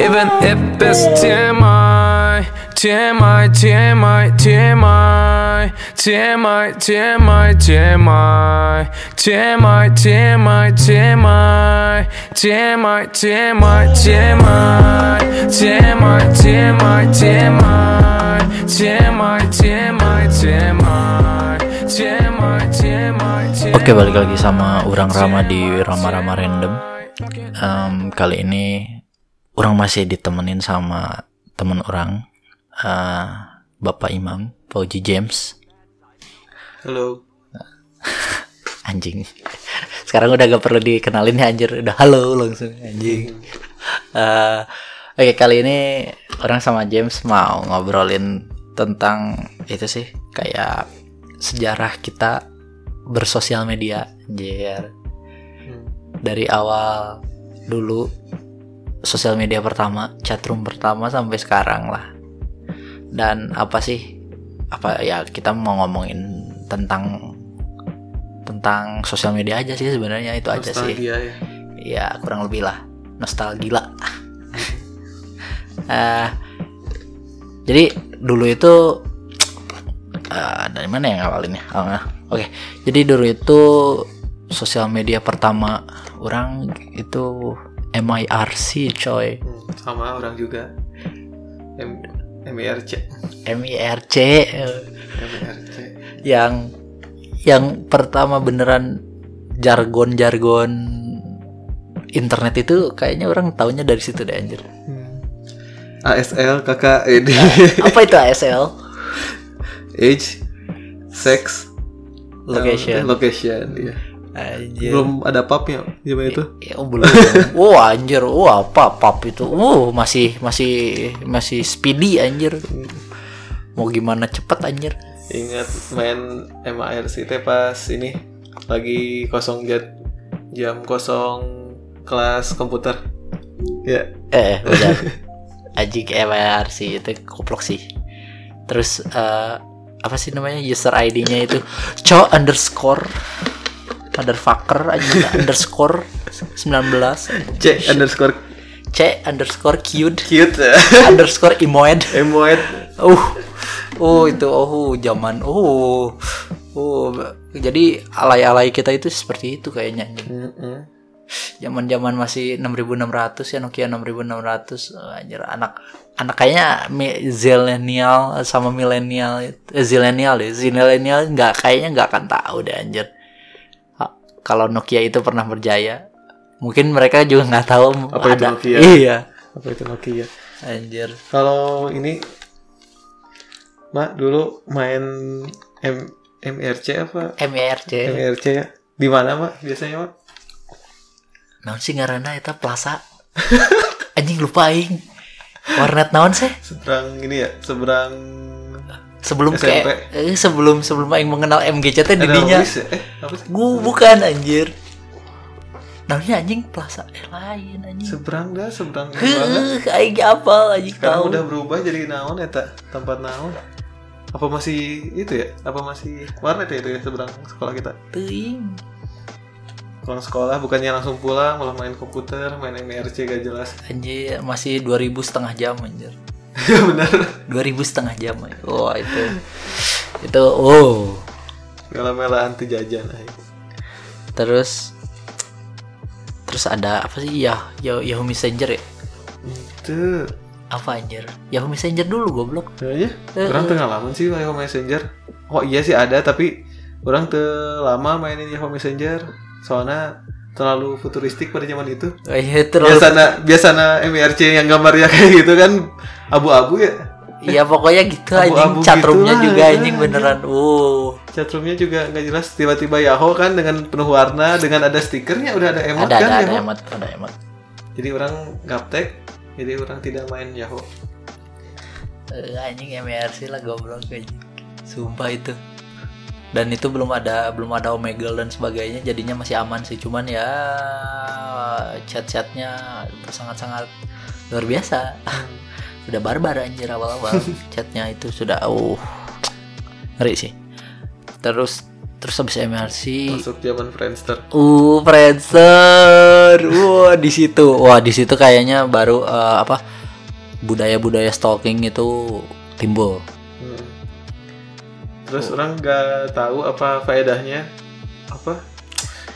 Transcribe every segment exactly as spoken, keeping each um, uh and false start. even if it's T M I, T M I, T M I, T M I, T M I, T M I, T M I, T M I, T M I, T M I, T M I, T M I, T M I, T M I, T M I, T M I, T M I, T M I, T M I, T M I, T M I. Oke, balik lagi sama Urang Rama di Rama-Rama Random. Um, kali ini orang masih ditemenin sama teman orang, uh, Bapak Imam Fauji James. Halo. Anjing. Sekarang udah gak perlu dikenalin ya, anjir. Udah halo langsung, anjing. Uh, Oke, okay, kali ini orang sama James mau ngobrolin tentang itu sih, kayak sejarah kita bersosial media, anjir. Dari awal dulu, sosial media pertama, chatroom pertama sampai sekarang lah. Dan apa sih? Apa ya, kita mau ngomongin tentang tentang sosial media aja sih sebenarnya, itu nostalgia aja sih. Nostalgia ya. Ya, kurang lebih lah. Nostalgia. uh, jadi dulu itu uh, dari mana yang ngawalinnya? Oh, nah. Oke. Okay. Jadi dulu itu sosial media pertama orang itu M I R C, coy. Sama orang juga. M- MIRC. MIRC. MIRC. Yang yang pertama beneran jargon-jargon internet itu kayaknya orang taunya dari situ deh, anjir. A S L, kakak ini. Apa itu A S L? Age, sex, location. Um, location, iya. Anjir. Belum ada papnya gimana itu? Ya, oh, belum. Wow, oh, anjir. Wah, oh, apa pap itu? Oh, masih masih masih speedy, anjir. Mau gimana cepet, anjir. Ingat main M I R C teh pas ini lagi kosong jet, jam kosong kelas komputer. Ya. Yeah. Eh, udah. Ajik M I R C itu koplok sih. Terus uh, apa sih namanya user I D-nya itu? Cho underscore motherfucker aja underscore nineteen c underscore c underscore cute cute underscore emoed emoed uh oh itu oh zaman oh oh jadi alay-alay kita itu seperti itu kayaknya, zaman-zaman masih sixty-six hundred ya, Nokia sixty-six hundred, anjir. Anak anak kayaknya zilenial sama milenial, zilenial deh zilenial nggak kayaknya nggak akan tahu deh, anjir. Kalau Nokia itu pernah berjaya, mungkin mereka juga nggak tahu apa ada. Itu Nokia? Iya. Apa itu Nokia? Anjir. Kalau ini, Mak dulu main M MIRC apa? MIRC. MIRC ya. Di mana, Mak? Biasanya, Mak? Naon sih ngaranna eta plaza? Anjing lupa aing. Warnet naon sih? Seberang ini ya, seberang sebelum S M P. Kayak eh, sebelum sebelum aing mengenal M G C T didinya. Eh, gua bukan, anjir. Namanya anjing plaza eh, lain anjing. Seberang dah, seberang banget. Aing apal anjing tahu. Udah berubah jadi naon eta? Tempat naon? Apa masih itu ya? Apa masih warnet ya itu ya, seberang sekolah kita? Teuing. Pulang sekolah bukannya langsung pulang, malah main komputer, main M R C gak jelas. Anjir, masih two thousand setengah jam, anjir. Ya benar. two thousand setengah jam. Wah, oh, itu. Itu oh. Mela-mela anti jajan. Terus terus ada apa sih ya? Yahoo Messenger ya? Itu. Apa anjir? Yahoo Messenger dulu goblok. Ya, kurang tengah lama sih Yahoo Messenger. Oh iya sih ada, tapi kurang terlama mainin Yahoo Messenger. Soalnya terlalu futuristik pada zaman itu. Oh, iya, terlalu... Biasana biasana M I R C yang gambarnya kayak gitu kan abu-abu ya. Iya pokoknya gitu abu-abu anjing. Chatroomnya gitu juga ya, anjing beneran. Uh. Chatroomnya juga nggak jelas. Tiba-tiba Yahoo kan dengan penuh warna, dengan ada stikernya, udah ada emot ada, kan. Ada ada emot ada emot. Jadi orang gaptek, jadi orang tidak main Yahoo. Uh, anjing M I R C lah goblok anjing. Sumpah itu. Dan itu belum ada belum ada Omegle dan sebagainya, jadinya masih aman sih, cuman ya chat-chatnya sangat-sangat luar biasa. Udah barbar anjir awal-awal chatnya itu sudah uh ngeri sih. Terus Terus habis M I R C masuk zaman Friendster. Uh, Friendster. Wah, di situ. Wah, di situ kayaknya baru uh, apa? budaya-budaya stalking itu timbul. Hmm. Terus oh. orang nggak tahu apa faedahnya. Apa?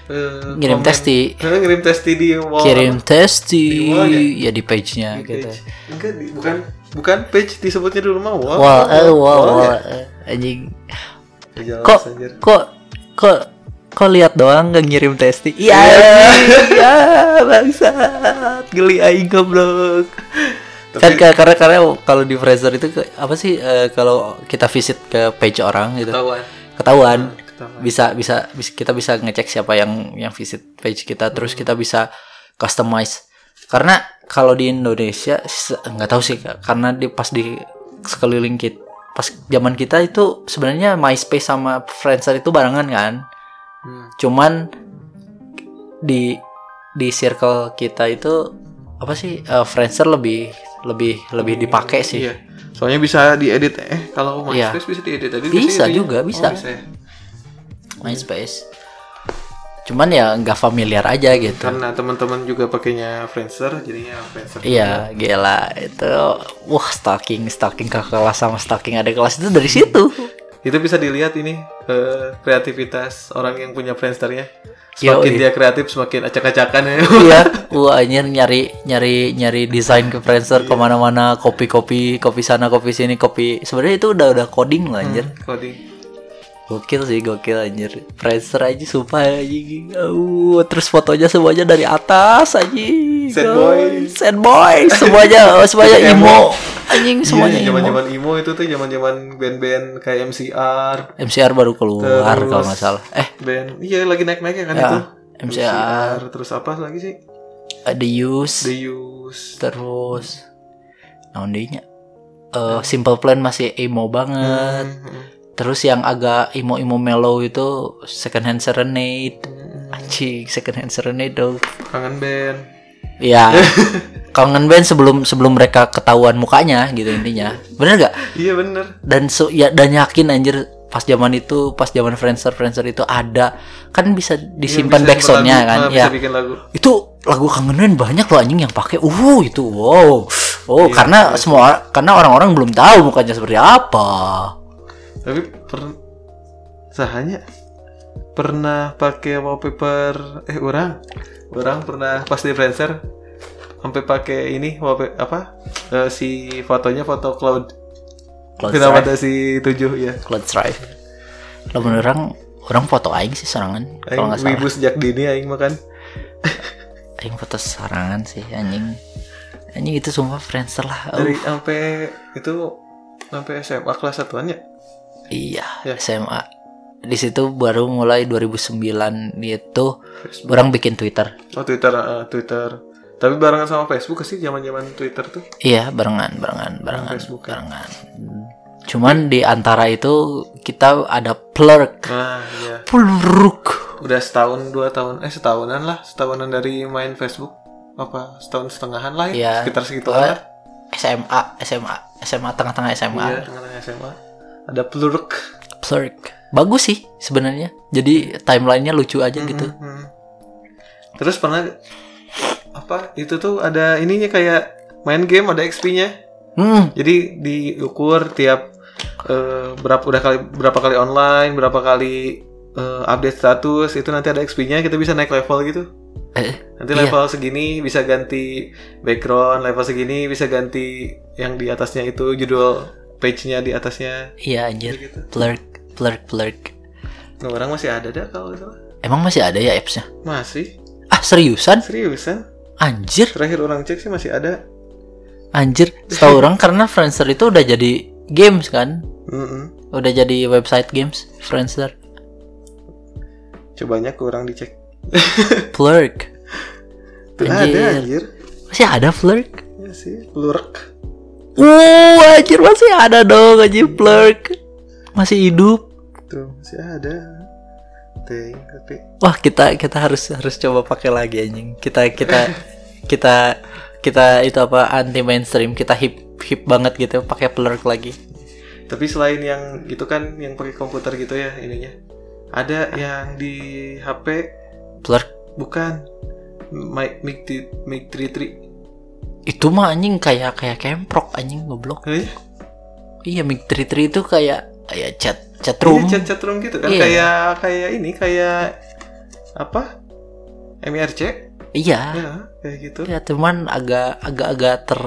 Uh, ngirim testi. Karena ngirim testi di wall. Kirim testi di wall, ya? Ya di page-nya di gitu. Page. Enggak, di, bukan bukan page disebutnya dulu mah wall. Wall, eh, wall, wall. Anjing. Kok, kok kok kok lihat doang nggak ngirim testi? Iya, iya bangsat, geli aing goblok. Tapi, kan karena karena kalau di Friendster itu apa sih uh, kalau kita visit ke page orang gitu ketahuan, ketahuan, ketahuan. Bisa, bisa bisa kita bisa ngecek siapa yang yang visit page kita, terus kita bisa customize. Karena kalau di Indonesia nggak tahu sih, karena di pas di sekeliling kita pas zaman kita itu sebenarnya MySpace sama Friendster itu barengan kan, hmm. cuman di di circle kita itu apa sih uh, Friendster lebih lebih lebih dipakai sih. Iya. Soalnya bisa diedit eh kalau MySpace iya. bisa diedit tadi. Bisa juga bisa. Oh, bisa ya? MySpace. Cuman ya nggak familiar aja gitu. Karena teman-teman juga pakainya Friendster, jadinya Friendster. Iya, gila itu. Wah, stalking stalking ke kelas sama stalking ada kelas itu dari situ. Itu bisa dilihat ini uh, kreativitas orang yang punya Friendster-nya. Semakin Yo, dia kreatif semakin acak-acakan ya. Iya, wah anjir nyari nyari nyari desain ke Friendster kemana-mana, kopi-kopi, kopi sana, kopi sini, kopi. Sebenarnya itu udah udah coding lah anjir. Hmm, coding. Gokil sih, gokil anjir. Friendster aja supaya anjing. Uh, terus fotonya semuanya dari atas anjing. Sad boy, sad boy, semuanya semuanya emo. Anjing semuanya iya, zaman-zaman emo. emo itu tuh zaman-zaman band-band kayak M C R. M C R baru keluar terus, kalau enggak salah. Eh, band. Iya, lagi naik-naiknya kan ya, itu. M C R. M C R terus apa lagi sih? Uh, the Use. The Use. Terus naon-nya? Eh, Simple Plan masih emo banget. Hmm. Terus yang agak emo-emo mellow itu Second Hand Serenade. Hmm. Anjing, Second Hand Serenade dong. Kangen Band. Iya. Kangen Band sebelum sebelum mereka ketahuan mukanya gitu intinya. Bener gak? Iya bener. Dan so, ya dan yakin anjir pas zaman itu, pas zaman Friendster Friendster itu ada kan bisa disimpan ya, backsoundnya kan. Nah, ya. Bisa bikin lagu. Itu lagu Kangen Band banyak loh anjing yang pakai. Uh itu wow. Oh, iya, karena iya. semua karena orang-orang belum tahu mukanya seperti apa. Tapi per sahanya pernah pakai wallpaper eh orang orang pernah pas di Friendster sampai pakai ini apa uh, si fotonya foto cloud kita pada si tujuh ya cloud stripe. Kalau bener orang orang foto aing sih sarangan kalau nggak salah. Wibu sejak dini aing makan. Aing foto sarangan sih anjing anjing itu semua Friendster lah. Uh. Dari sampai itu sampai S M A kelas satuannya. Iya ya. S M A di situ baru mulai dua ribu sembilan itu Facebook. Orang bikin Twitter. Oh Twitter uh, Twitter. Tapi barengan sama Facebook sih zaman-zaman Twitter tuh. Iya, barengan, barengan, barengan. Facebook, ya? Barengan. Cuman di antara itu kita ada Plurk. Nah, iya. Plurk. Udah setahun, dua tahun, eh setahunan lah, setahunan dari main Facebook. Apa? Setahun setengahan lah ya. Sekitar segitu lah. S M A, S M A, S M A tengah-tengah S M A. Iya, tengah-tengah S M A. Ada Plurk. Plurk. Bagus sih sebenarnya. Jadi timeline-nya lucu aja mm-hmm, gitu. Mm-hmm. Terus pernah apa itu tuh ada ininya kayak main game ada X P-nya hmm. jadi diukur tiap uh, berapa udah kali berapa kali online berapa kali uh, update status itu nanti ada X P-nya kita bisa naik level gitu eh, nanti iya. level segini bisa ganti background level segini bisa ganti yang di atasnya itu judul page-nya di atasnya iya anjir gitu. Plurk plurk plurk nah, orang masih ada dah kalau itu emang masih ada ya apps-nya masih ah seriusan seriusan anjir terakhir orang cek sih masih ada anjir setahu orang karena Friendster itu udah jadi games kan mm-hmm. udah jadi website games Friendster cobanya kurang dicek Plurk anjir. Ada anjir masih ada Plurk masih Plurk uh anjir masih ada dong anjir Plurk masih hidup tuh masih ada. Wah kita kita harus harus coba pakai lagi anjing kita kita kita kita itu apa anti mainstream kita hip hip banget gitu pakai Plurk lagi. Tapi selain yang itu kan yang pakai komputer gitu ya ininya Ada yang di H P Plurk? Bukan, MiG tiga puluh tiga. Itu mah anjing kayak kayak kemprok anjing ngeblok. Eh? Iya, MiG tiga puluh tiga itu kayak kayak chat chat room. Iya, chat chat room gitu kan, iya. kayak kayak ini kayak apa? M I R C? Iya. Ya, kayak gitu. Ya, cuman agak agak agak ter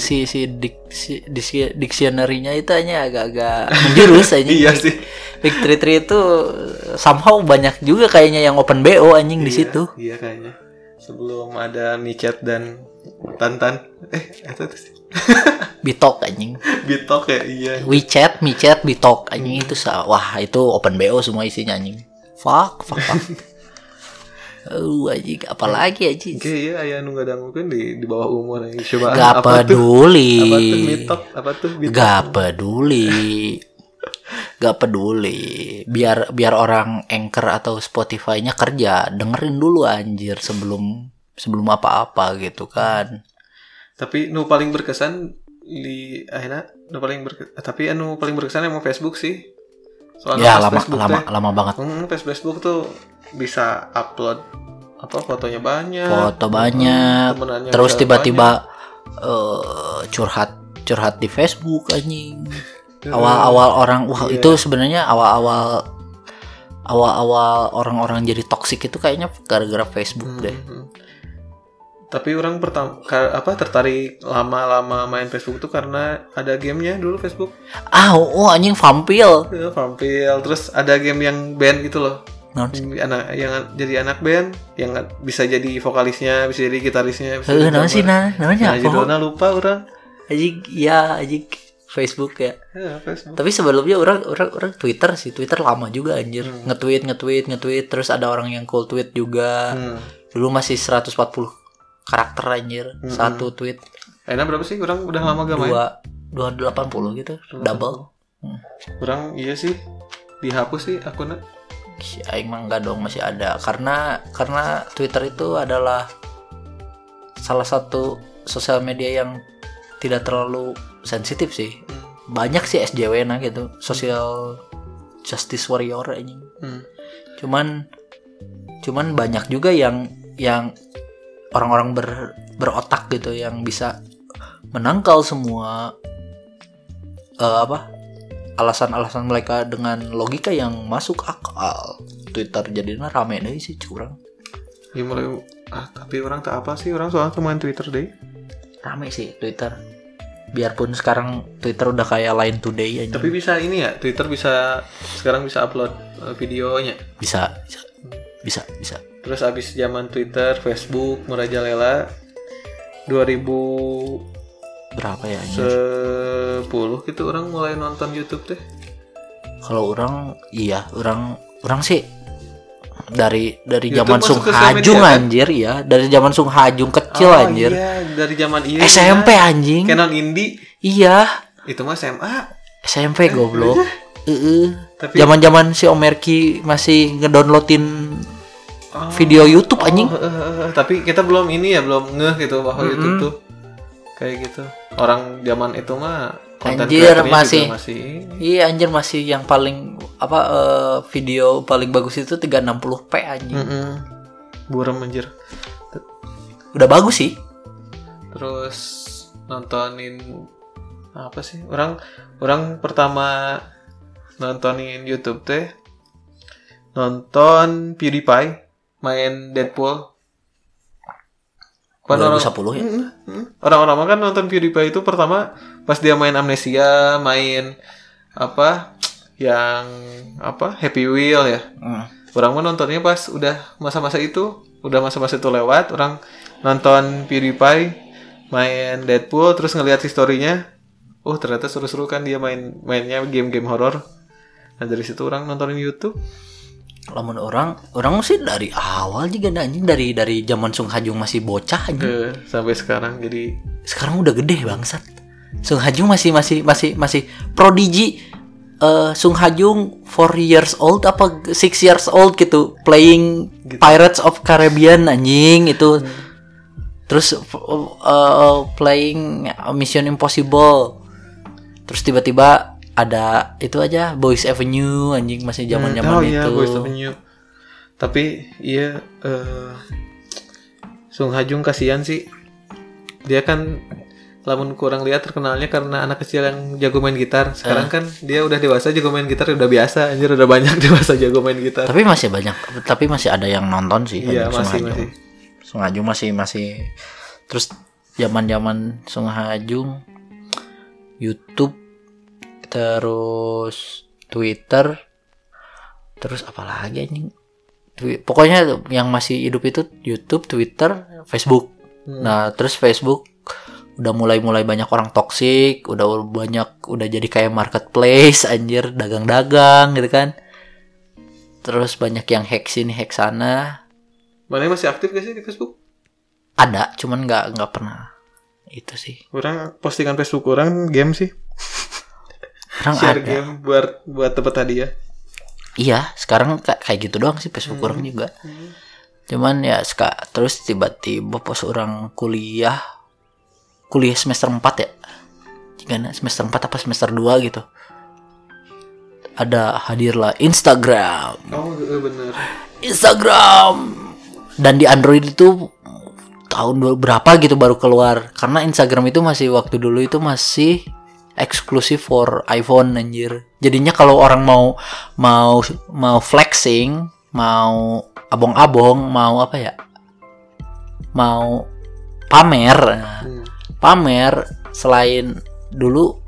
si si diksi, diksi, diksionerinya itu hanya agak-agak menjurus aja. Iya sih. MiG tiga puluh tiga itu somehow banyak juga kayaknya yang open B O anjing iya, di situ. Iya kayaknya. Sebelum ada MiChat dan Tantan. Eh, itu sih. Bitok anjing. Bitok ya, iya. WeChat, MiChat, Bitok anjing hmm. itu sa- wah, itu open B O semua isinya anjing. Fuck, fuck, fuck. Oh, anjing, apalagi anjing. Oke, okay, ya, anu enggak ada mungkin di di bawah umur yang cobaan. Gak apa peduli. Tuh? Apa tuh mitok? Apa tuh mitok? Gak peduli. Gak peduli. Biar biar orang Anchor atau Spotify-nya kerja, dengerin dulu anjir sebelum sebelum apa-apa gitu kan. Tapi nu paling berkesan di akhirnya nu paling berkesan, tapi anu paling berkesan emang Facebook sih. Soalnya ya lama Facebook lama deh. lama banget. Hmm, Facebook tuh bisa upload apa fotonya banyak. Foto banyak. Hmm, terus tiba-tiba uh, curhat curhat di Facebook anjing. Awal-awal orang wah yeah. Itu sebenarnya awal-awal awal-awal orang-orang jadi toksik itu kayaknya gara-gara Facebook deh. Hmm. Tapi orang pertama apa tertarik lama-lama main Facebook tuh karena ada gamenya dulu Facebook. Ah, oh, anjing vampil. Ya, vampil. Terus ada game yang band gitu loh. Anak yang jadi anak band yang bisa jadi vokalisnya, bisa jadi gitarisnya. Heeh, namanya sih nah, namanya apa? Judulnya lupa orang. Anjing, ya anjing Facebook ya. Ya Facebook. Tapi sebelumnya orang orang orang Twitter sih. Twitter lama juga anjir. Hmm. Nge-tweet, nge-tweet, nge-tweet terus ada orang yang cool tweet juga. Hmm. Dulu masih seratus empat puluh karakter anjir, mm-hmm. satu tweet. Enak berapa sih? Kurang udah lama gak main? dua ratus delapan puluh gitu, double. Hmm. Kurang iya sih, dihapus sih akunnya. Aing mah enggak dong, masih ada. Karena karena Twitter itu adalah salah satu sosial media yang tidak terlalu sensitif sih. Hmm. Banyak sih S J W nah gitu, social justice warrior anjing. Hmm. Cuman cuman banyak juga yang yang orang-orang ber, berotak gitu yang bisa menangkal semua uh, apa alasan-alasan mereka dengan logika yang masuk akal. Twitter jadinya rame deh sih curang. Ya mulai ah, tapi orang tak apa sih orang soalnya cuma Twitter deh. Rame sih Twitter. Biarpun sekarang Twitter udah kayak Line Today aja. Tapi bisa ini ya Twitter bisa sekarang bisa upload uh, videonya. Bisa bisa bisa bisa. Terus abis zaman Twitter, Facebook, merajalela dua ribu berapa ya? sepuluh gitu orang mulai nonton YouTube deh. Kalau orang iya, orang orang sih dari dari zaman Sungha Jung anjir ya, dari zaman Sungha Jung kecil oh, anjir. Iya, dari zaman iya, S M P ya. Anjing. Canon Indie. Iya. Itu mah S M A. S M P goblok. Heeh. Zaman-zaman si Omerki masih ngedownloadin oh, video YouTube oh, anjing. Uh, uh, uh, tapi kita belum ini ya, belum ngeh gitu bahwa mm-hmm. YouTube tuh kayak gitu. Orang zaman itu mah konten kreatornya masih, juga masih. Iya anjir masih yang paling apa uh, video paling bagus itu tiga ratus enam puluh p anjing. Mm-hmm. Burem anjir. Udah bagus sih. Terus nontonin apa sih? Orang orang pertama nontonin YouTube teh nonton PewDiePie main Deadpool. Pada dua ribu sepuluh ya. Orang-orang kan nonton PewDiePie itu pertama pas dia main Amnesia, main apa? Yang apa? Happy Wheel ya. Hmm. Orang mah nontonnya pas udah masa-masa itu, udah masa-masa itu lewat, orang nonton PewDiePie main Deadpool terus ngelihat historinya. Oh, ternyata seru-seru kan dia main mainnya game-game horor. Nah, dari situ orang nontonin YouTube. Lamun orang, orang sih dari awal juga anjing dari dari zaman Sungha Jung masih bocah anjing sampai sekarang jadi sekarang udah gede bangsat. Sungha Jung masih masih masih masih prodigi uh, Sungha Jung four years old apa six years old gitu playing gitu. Pirates of Caribbean anjing itu. Hmm. Terus uh, uh, playing Mission Impossible. Terus tiba-tiba ada itu aja Boyce Avenue anjing masih zaman-zaman oh, itu. Oh iya Boyce Avenue. Tapi iya uh, Sungha Jung kasihan sih. Dia kan lamun kurang lihat terkenalnya karena anak kecil yang jago main gitar. Sekarang uh. kan dia udah dewasa jago main gitar, udah biasa anjir, udah banyak dewasa jago main gitar. Tapi masih banyak, tapi masih ada yang nonton sih. Iya, masih Sungha Jung. Sungha Jung masih masih terus zaman-zaman Sungha Jung YouTube terus Twitter terus apa lagi anjing. Pokoknya yang masih hidup itu YouTube, Twitter, Facebook. Hmm. Nah, terus Facebook udah mulai-mulai banyak orang toksik, udah banyak udah jadi kayak marketplace anjir, dagang-dagang gitu kan. Terus banyak yang hack sini, hack sana. Mana masih aktif gak sih di Facebook? Ada, cuman enggak enggak pernah. Itu sih. Orang postingan Facebook orang game sih. Orang share ada. Game buat buat tempat hadiah. Iya, sekarang kayak gitu doang sih Facebook hmm. orang juga. Hmm. Cuman ya suka terus tiba-tiba pas orang kuliah kuliah semester empat ya gimana semester empat apa semester dua gitu ada hadirlah Instagram. Oh bener Instagram, dan di Android itu tahun berapa gitu baru keluar karena Instagram itu masih waktu dulu itu masih eksklusif for iPhone anjir. Jadinya kalau orang mau mau mau flexing, mau abong-abong, mau apa ya? Mau pamer. Hmm. Pamer selain dulu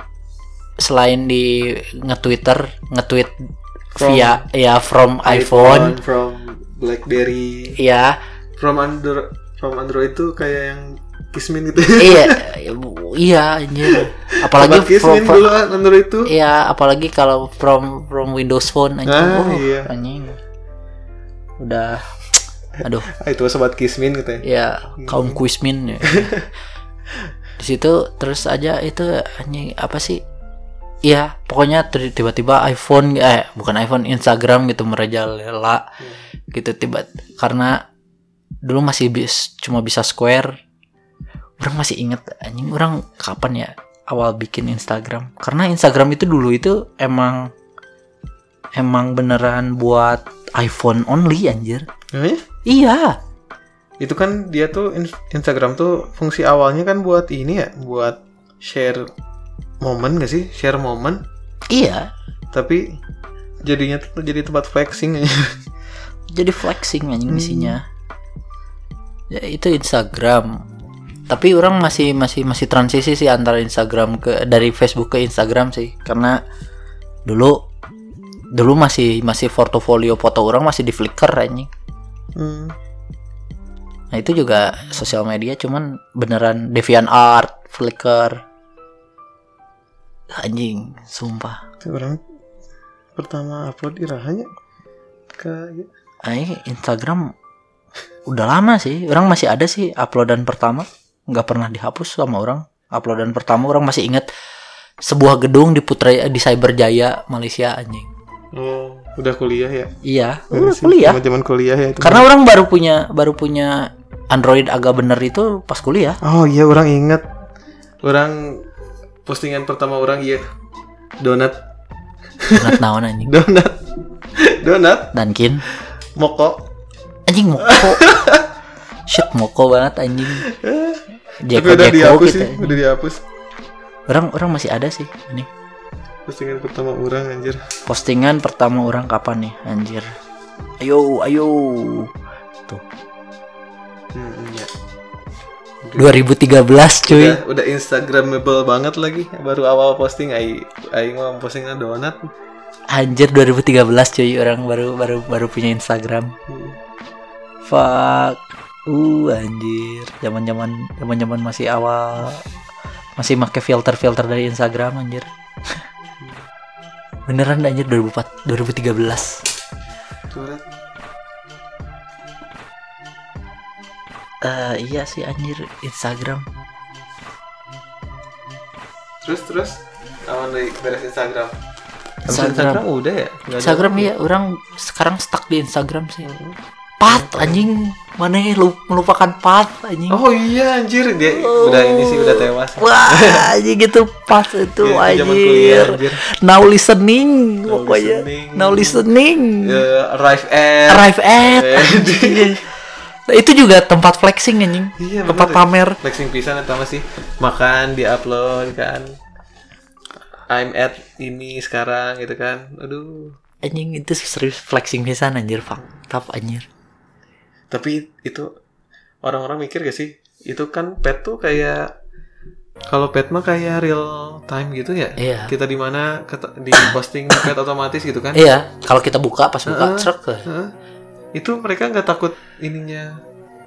selain di nge-Twitter, nge-tweet from, via ya from iPhone, iPhone from BlackBerry. Iya, from under from Android itu kayak yang Kismin gitu. Iya, iya anjir. Apalagi from, from dulu Android itu. Iya, apalagi kalau from from Windows Phone anjir. Ah, oh, iya. Anjing. Udah aduh. Itu sobat Kismin gitu ya. Iya, kaum Kismin ya. Di situ terus aja itu anjing apa sih? Iya, pokoknya tiba-tiba iPhone eh bukan iPhone Instagram gitu merajalela. Hmm. Gitu tiba karena dulu masih bis, cuma bisa square. Orang masih inget anjing orang kapan ya awal bikin Instagram. Karena Instagram itu dulu itu emang emang beneran buat iPhone only anjir. Hmm? Iya. Itu kan dia tuh Instagram tuh fungsi awalnya kan buat ini ya, buat share momen gak sih? Share momen. Iya. Tapi jadinya tuh jadi tempat flexing aja. Jadi flexing anjing isinya. Hmm. Ya, itu Instagram. Tapi orang masih masih masih transisi sih antara Instagram ke dari Facebook ke Instagram sih. Karena dulu dulu masih masih portofolio foto orang masih di Flickr anjing. Hmm. Nah, itu juga sosial media cuman beneran DeviantArt, Flickr. Anjing, sumpah. Itu orang pertama upload irahanya ke Ay, Instagram. Udah lama sih, orang masih ada sih uploadan pertama, nggak pernah dihapus sama orang. Uploadan pertama orang masih ingat sebuah gedung di Putra di Cyberjaya Malaysia anjing. Oh, udah kuliah ya? Iya, udah kuliah. Zaman kuliah ya. Itu karena bener. Orang baru punya baru punya Android agak bener itu pas kuliah. Oh iya, orang ingat. Orang postingan pertama orang iya donat. Donat naon anjing? Donat. Donat. Dunkin. Moko. Anjing moko. Shit moko banget anjing. Jeko, tapi udah Jeko dihapus gitu, sih anjing. Udah dihapus. Orang orang masih ada sih ini. Postingan pertama orang anjir. Postingan pertama orang kapan nih anjir. Ayo ayo. Tuh hmm, ya. dua ribu tiga belas cuy. Udah, udah Instagramable banget lagi. Baru awal posting Aing Aing mau postingnya donat. Anjir dua ribu tiga belas cuy orang baru baru baru punya Instagram. Hmm. Fuck, uh anjir, zaman-zaman zaman-zaman masih awal masih pakai filter-filter dari Instagram anjir. Beneran anjir dua ribu empat dua ribu tiga belas. Turat. Uh, iya sih anjir Instagram. Terus terus awan dari beres Instagram. Instagram. Instagram udah ya? Instagram ya, orang sekarang stuck di Instagram sih. Pat anjing, mana ya melupakan Pat anjing. Oh iya anjir, dia oh. udah ini sih udah tewas. Wah anjing gitu Pat itu ya, anjir. Kuliah, anjir. Now listening now pokoknya. Listening. Now listening. Uh, arrive at. Arrive at. Nah, itu juga tempat flexing anjing. Iya, tempat bener, pamer. Flexing pisan atau apa sih? Makan di-upload kan. I'm at ini sekarang gitu kan. Aduh. Anjing itu serius flexing pisan anjir, fuck. Tap anjir. Tapi itu orang-orang mikir gak sih? Itu kan pet tuh kayak kalau pet mah kayak real time gitu ya. Iya. Kita di mana di posting di pet otomatis gitu kan? Iya. Kalau kita buka pas buka uh-uh. cerk. Uh-uh. Itu mereka nggak takut ininya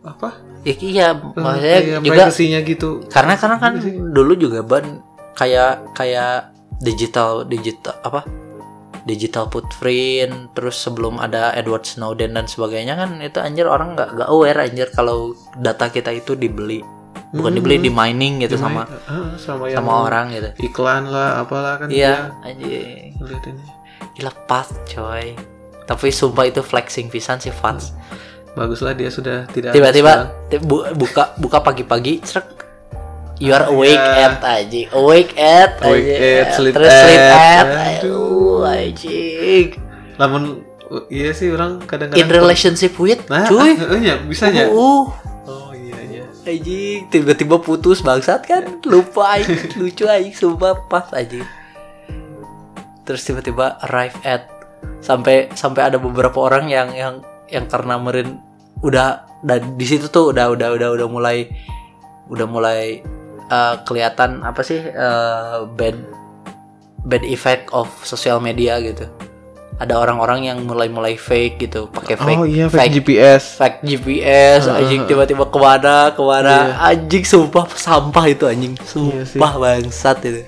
apa? Ya, iya, maksudnya juga privacy-nya gitu. Karena karena kan dulu juga ban kayak kayak digital digital apa? Digital footprint, terus sebelum ada Edward Snowden dan sebagainya kan itu anjir orang nggak nggak aware anjir kalau data kita itu dibeli, bukan hmm. dibeli di mining gitu di sama main, sama, sama orang gitu. Iklan lah, apalah kan. Iya anjir. Lihat ini. Gila pas coy. Tapi sumpah itu flexing pisan si fans. Baguslah dia sudah tidak tiba-tiba bu, buka buka pagi-pagi cerk. You are awake yeah. at anjing. Awake at anjing. Terus sleep at. Aduh anjing. Namun iya sih orang kadang-kadang in relationship with nah, cuy. Ah, iya bisanya. Uh, uh. Oh iya iya. Anjing tiba-tiba putus bangsat kan. Lupa anjing. Lucu anjing sumpah pas anjing. Terus tiba-tiba arrive at sampai sampai ada beberapa orang yang yang yang karena merin udah dan di situ tuh udah udah udah udah mulai udah mulai uh, kelihatan apa sih uh, bad bad effect of social media gitu. Ada orang-orang yang mulai-mulai fake gitu, pakai fake, oh, iya, fake, fake G P S, fake G P S, uh, anjing tiba-tiba kemana kemana, iya. Anjing sumpah sampah itu anjing, sumpah iya bangsat itu.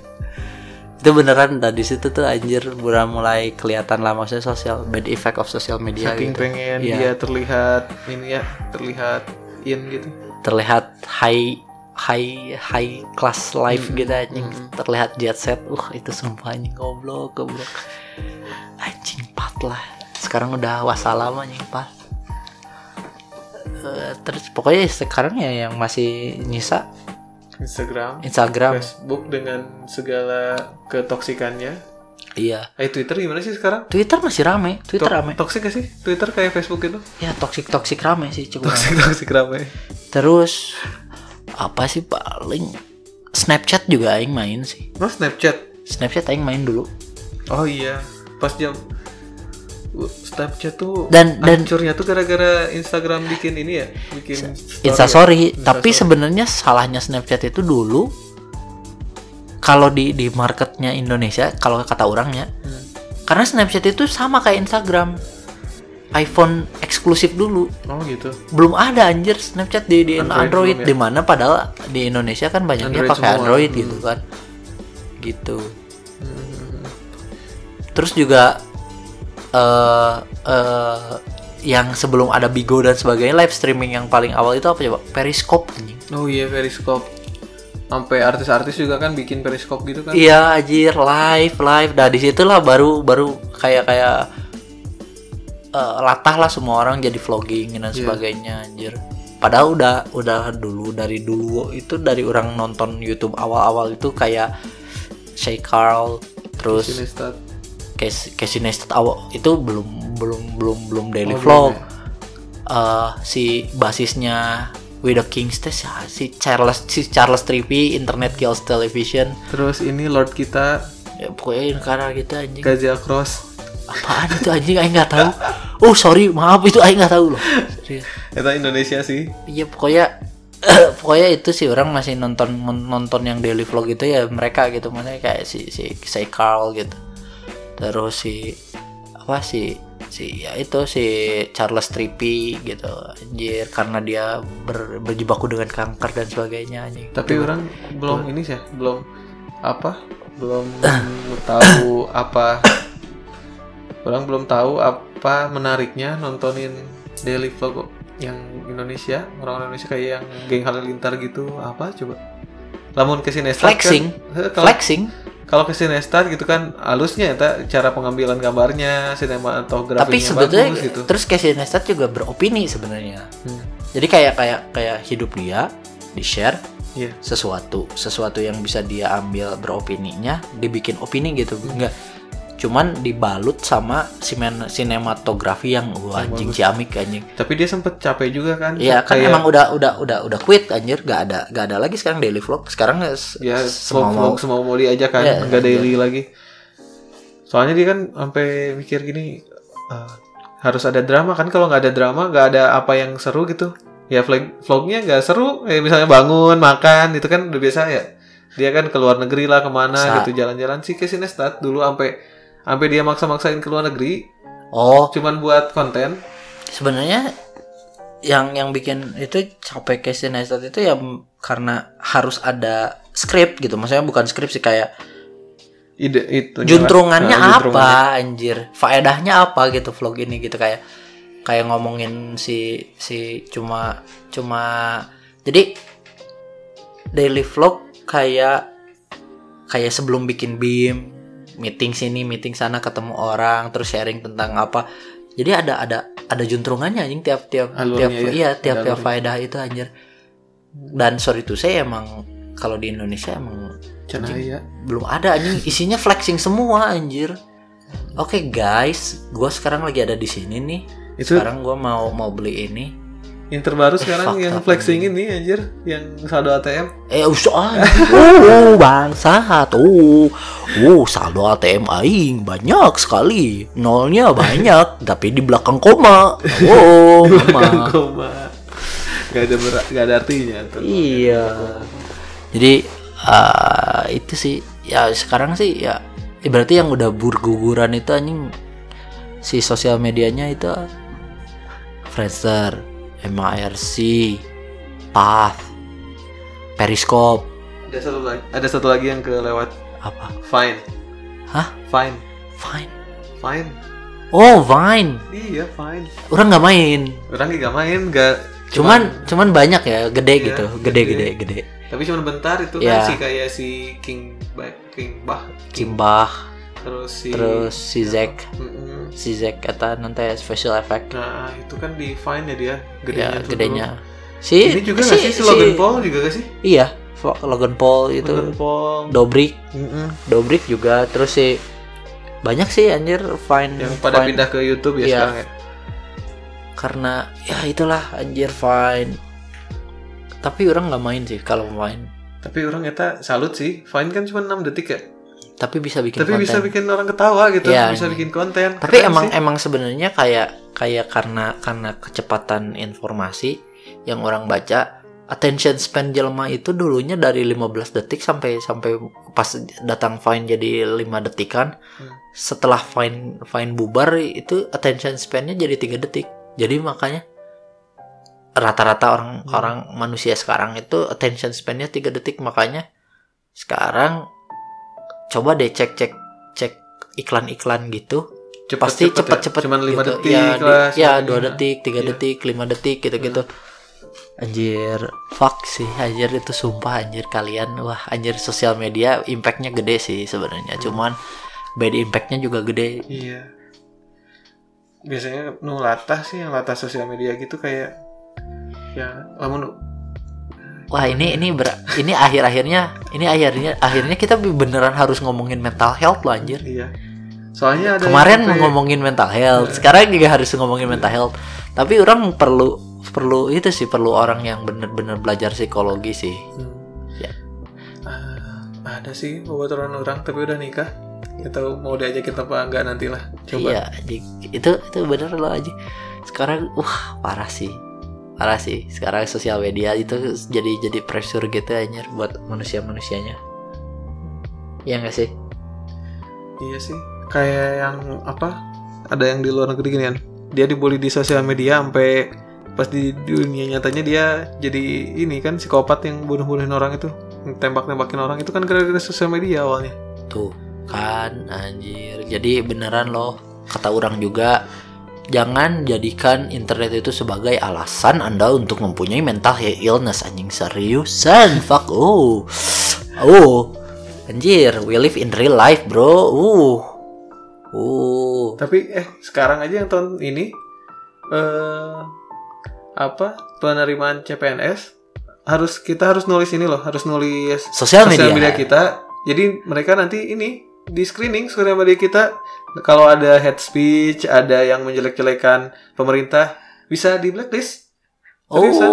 Itu beneran dari situ tuh anjir udah mulai kelihatan lah maksudnya sosial bad effect of social media. Saking gitu. Pengen ya. Dia terlihat ini ya, terlihat in gitu. Terlihat high high high class life hmm. gitu anjing, hmm. terlihat jet set. Uh, itu sumpah anjing goblok, goblok. Anjing pat lah. Sekarang udah wassalam anjing pat. Uh, terus pokoknya sekarang ya yang masih nyisa Instagram, Instagram, Facebook dengan segala ketoksikannya. Iya. Eh Twitter gimana sih sekarang? Twitter masih rame. Twitter to- rame. Toksik gak sih? Twitter kayak Facebook itu? Ya toksik toksik rame sih. Toksik toksik rame. Terus apa sih paling Snapchat juga aing main sih. Oh Snapchat? Snapchat aing main dulu. Oh iya. Pas jam Snapchat tuh dan hancurnya tuh gara-gara Instagram bikin ini ya, bikin Insta story. Ya? Tapi sebenarnya salahnya Snapchat itu dulu kalau di di marketnya Indonesia kalau kata orangnya. Hmm. Karena Snapchat itu sama kayak Instagram. iPhone eksklusif dulu. Oh gitu. Belum ada anjir Snapchat di di Android, Android ya? Di mana padahal di Indonesia kan banyaknya pakai Android gitu kan. Gitu. Hmm. Terus juga Uh, uh, yang sebelum ada Bigo dan sebagainya live streaming yang paling awal itu apa coba? Periscope anjing. Oh iya Periscope. Sampai artis-artis juga kan bikin Periscope gitu kan? Iya anjir live live. Nah disitulah baru baru kayak kayak uh, latah lah semua orang jadi vlogging dan sebagainya yeah. anjir. Padahal udah udah dulu dari dulu itu dari orang nonton YouTube awal-awal itu kayak Shay Carl terus. Casey Neistat awal itu belum belum belum belum daily oh, vlog. Ya. Uh, si basisnya With the Kings teh si Charles si Charles Trippy Internet Girls Television. Terus ini Lord kita. Ya, pokoknya karena kita anjing. Gazia Cross. Apaan itu anjing? Aing nggak tahu. Oh sorry maaf itu Aing nggak tahu loh. Serius. Itu Indonesia sih. Iya pokoknya pokoknya itu sih orang masih nonton nonton yang daily vlog itu ya mereka gitu maksudnya kayak si si Shay Carl gitu. Terus si apa si si ya itu si Charles Trippy gitu anjir karena dia ber, berjibaku dengan kanker dan sebagainya anjing. Tapi gitu. Orang belum ini sih belum apa belum tahu apa orang belum tahu apa menariknya nontonin daily vlog yang Indonesia orang-orang Indonesia kayak yang geng halilintar gitu apa coba. Lamun ke Sinestat flexing kan, flexing Kalau ke Neistat gitu kan halusnya ya, cara pengambilan gambarnya, sinematografinya bagus gitu. Tapi sebetulnya gitu. Terus Casey Neistat juga beropini sebenarnya. Hmm. Jadi kayak kayak kayak hidup dia di-share yeah. sesuatu, sesuatu yang bisa dia ambil beropininya, dibikin opini gitu. Enggak cuman dibalut sama sinematografi yang wah anjing ciamik anjing. Tapi dia sempet capek juga kan? Iya kan kayak... emang udah udah udah udah quit anjir, nggak ada nggak ada lagi sekarang daily vlog. Sekarang ya semua vlog semua mau diajak kan, nggak ya, daily ya. Lagi. Soalnya dia kan sampai mikir gini uh, harus ada drama kan, kalau nggak ada drama nggak ada apa yang seru gitu. Ya vlog vlognya nggak seru, ya, misalnya bangun makan itu kan udah biasa ya. Dia kan ke luar negeri lah kemana Sa- gitu jalan-jalan sih ke Casey Neistat dulu sampai sampai dia maksa-maksain ke luar negeri. Oh, cuman buat konten. Sebenarnya yang yang bikin itu capek Casey Neistat itu ya karena harus ada skrip gitu. Maksudnya bukan skrip sih, kayak ide itu. Juntrungannya nah, apa anjir? Faedahnya apa gitu vlog ini gitu, kayak kayak ngomongin si si cuma cuma jadi daily vlog kayak kayak sebelum bikin B I M meeting sini, meeting sana, ketemu orang, terus sharing tentang apa. Jadi ada ada ada juntrungannya anjing tiap-tiap tiap iya tiap-tiap faedah itu anjir. Dan sorry to say emang kalau di Indonesia emang anjing, belum ada anjing, isinya flexing semua anjir. Oke okay, guys, gua sekarang lagi ada di sini nih. Itu sekarang gua mau mau beli ini. Yang terbaru sekarang eh, yang flexing ini anjir, yang saldo A T M. Eh usah. Oh, bangsat. Oh. Oh, saldo A T M aing banyak sekali. Nolnya banyak tapi di belakang koma. Oh, di belakang koma. Enggak ada ber- gak ada artinya tuh. Iya. Jadi uh, itu sih ya sekarang sih ya, ya berarti yang udah berguguran itu anjing si sosial medianya itu Friendster, M I R C, Path, Periscope. Ada satu lagi, ada satu lagi yang kelewat. Apa? Vine. Hah? Vine. Vine. Vine. Oh, Vine. Iya, Vine. Orang nggak main. Orang nggak main, nggak. Cuman, cuman, cuman banyak ya, gede iya, gitu, gede-gede, gede. gede. Tapi cuma bentar itu yeah. kan si kayak si King, ba- King Bah, King Bah. Terus si, terus si Zach, mm-hmm. si Zach kata nanti special effect. Nah itu kan di Vine ya dia, gedenya. Ya, gedenya. Si, ini juga nggak si, sih si Logan si, Paul juga nggak sih? Iya, Logan Paul itu. Logan Paul. Dobrik, mm-hmm. Dobrik juga. Terus si banyak sih anjir Vine. Yang pada Vine. Pindah ke YouTube ya, ya sekarang ya. Karena ya itulah anjir Vine. Tapi orang nggak main sih kalau main. Tapi orang kata salut sih, Vine kan cuma enam detik ya. Tapi bisa bikin tapi konten. Bisa bikin orang ketawa gitu, ya, bisa bikin konten. Tapi keren emang sih. Emang sebenarnya kayak kayak karena karena kecepatan informasi yang orang baca, attention span jelema itu dulunya dari lima belas detik sampai sampai pas datang Vine jadi lima detikan. Hmm. Setelah Vine Vine bubar itu attention span-nya jadi tiga detik. Jadi makanya rata-rata orang hmm. orang manusia sekarang itu attention span-nya tiga detik, makanya sekarang coba deh cek cek cek iklan-iklan gitu. Cepet, pasti cepet-cepet ya. Cuman lima gitu. Detik ya, lah, di, ya dua detik, tiga detik, lima detik gitu-gitu. Hmm. Anjir, fuck sih. Anjir itu sumpah anjir kalian. Wah, anjir sosial media impact-nya gede sih sebenarnya. Hmm. Cuman bad impact-nya juga gede. Iya. Biasanya nu latah sih, yang latah sosial media gitu kayak ya lamun wah ini ini ber, ini akhir-akhirnya ini akhirnya akhirnya kita beneran harus ngomongin mental health loh anjir. Iya. Soalnya ada kemarin kayak... ngomongin mental health, sekarang juga harus ngomongin mental health. Tapi orang perlu perlu itu sih, perlu orang yang bener-bener belajar psikologi sih. Hmm. Ya. Uh, ada sih buat orang-orang tapi udah nikah. Atau mau diajakin apa enggak nantilah. Coba. Iya, itu itu bener loh aja. Sekarang wah parah sih. Parah sih, sekarang sosial media itu jadi jadi pressure gitu anjir buat manusia-manusianya. Iya gak sih? Iya sih, kayak yang apa, ada yang di luar negeri ginian, dia dibully di sosial media sampai pas di dunia nyatanya dia jadi ini kan psikopat yang bunuh-bunuhin orang itu, yang tembak-tembakin orang itu kan gara-gara sosial media awalnya. Tuh kan anjir, jadi beneran loh kata orang juga, jangan jadikan internet itu sebagai alasan Anda untuk mempunyai mental illness anjing, seriusan fuck oh. Oh. Anjir, we live in real life, bro. Uh. Uh. Tapi eh sekarang aja yang tahun ini eh apa? penerimaan C P N S harus kita harus nulis ini loh, harus nulis sosial media. media kita. Jadi mereka nanti ini di screening sosial media kita, kalau ada hate speech, ada yang menjelek-jelekan pemerintah, bisa di blacklist. Seriusan.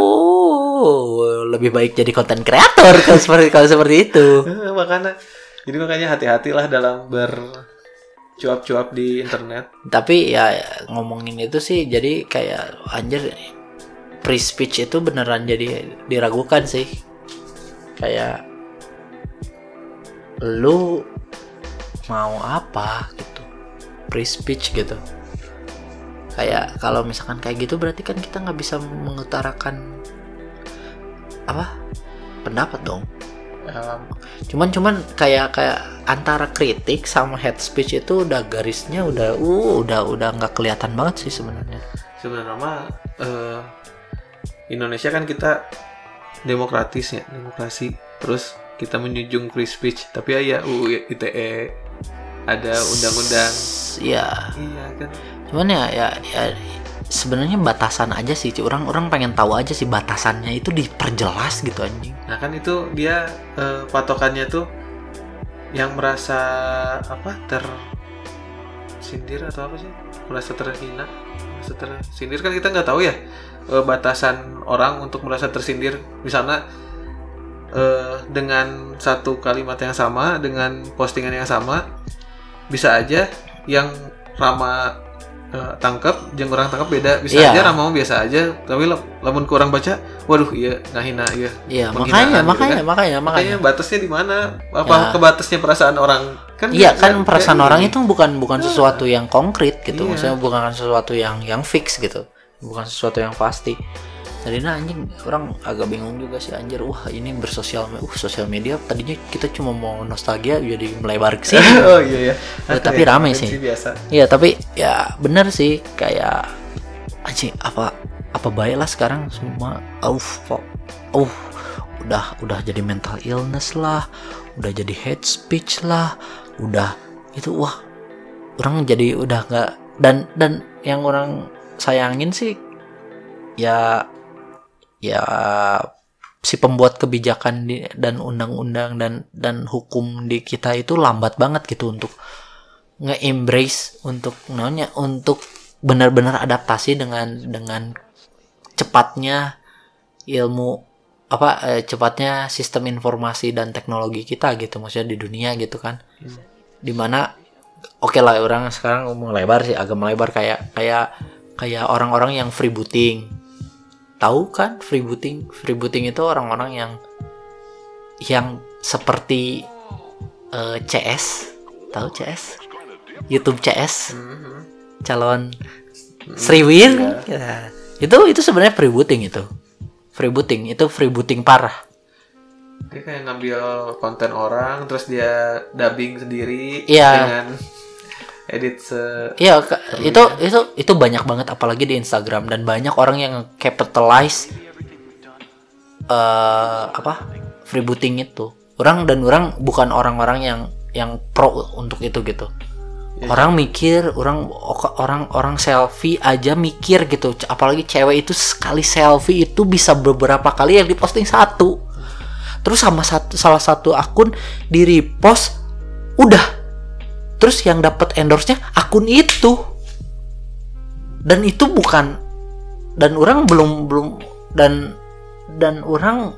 Oh, lebih baik jadi konten kreator kalau seperti kalau seperti itu. Makanya, jadi makanya hati-hatilah dalam bercuap-cuap di internet. Tapi ya ngomongin itu sih, jadi kayak anjir, free speech itu beneran jadi diragukan sih. Kayak lu mau apa gitu, free speech gitu. Kayak kalau misalkan kayak gitu berarti kan kita nggak bisa mengutarakan apa pendapat dong. Um, cuman cuman kayak kayak antara kritik sama hate speech itu udah garisnya udah uh udah udah nggak kelihatan banget sih sebenarnya. Sebenarnya mah uh, Indonesia kan kita demokratis ya, demokrasi. Terus kita menjunjung free speech. Tapi ya, ya U U I T E ada undang-undang. Iya. Iya kan. Cuman ya, ya, ya sebenarnya batasan aja sih. Orang-orang pengen tahu aja sih batasannya itu diperjelas gitu anjing. Nah kan itu dia eh, patokannya tuh yang merasa apa tersindir atau apa sih? Merasa terhina, merasa tersindir kan kita nggak tahu ya eh, batasan orang untuk merasa tersindir. Misalnya eh, dengan satu kalimat yang sama, dengan postingan yang sama, bisa aja yang Rama Uh, tangkap, jeng orang tangkap beda, bisa yeah. aja ramah biasa aja, tapi lamun kurang baca, waduh, iya ngahina, iya, yeah, makanya, gitu, makanya, kan? makanya, makanya, makanya, batasnya di mana? Apa yeah. kebatasnya perasaan orang? Kan iya yeah, kan perasaan orang ini. Itu bukan bukan yeah. sesuatu yang konkret gitu, yeah. maksudnya bukan sesuatu yang yang fix gitu, bukan sesuatu yang pasti. Jadi nah anjing, orang agak bingung juga sih anjir, wah ini bersosial, uh sosial media tadinya kita cuma mau nostalgia jadi melebar ke sini. Oh iya ya. Nah, tapi ya, ramai sih. Iya tapi ya benar sih kayak anjing apa apa baiklah sekarang semua uh, uh udah udah jadi mental illness lah, udah jadi hate speech lah, udah itu wah orang jadi udah nggak dan dan yang orang sayangin sih ya ya si pembuat kebijakan di, dan undang-undang dan dan hukum di kita itu lambat banget gitu untuk nge-embrace untuk namanya untuk benar-benar adaptasi dengan dengan cepatnya ilmu apa eh, cepatnya sistem informasi dan teknologi kita gitu maksudnya di dunia gitu kan hmm. dimana oke okay lah orang sekarang melebar sih agak melebar kayak kayak kayak orang-orang yang freebooting. Tahu kan freebooting? Freebooting itu orang-orang yang yang seperti uh, C S, tahu C S? YouTube C S. Mm-hmm. Calon mm-hmm. Sriwin. Yeah. Ya. Itu itu sebenarnya freebooting itu. Freebooting itu freebooting parah. Dia kayak ngambil konten orang terus dia dubbing sendiri yeah. dengan edit se iya itu itu itu banyak banget apalagi di Instagram dan banyak orang yang capitalize uh, apa freebooting itu orang dan orang bukan orang-orang yang yang pro untuk itu gitu yeah. orang mikir orang orang orang selfie aja mikir gitu apalagi cewek itu sekali selfie itu bisa beberapa kali yang diposting satu terus sama satu salah satu akun di repost udah terus yang dapat endorse-nya akun itu dan itu bukan dan orang belum belum dan dan orang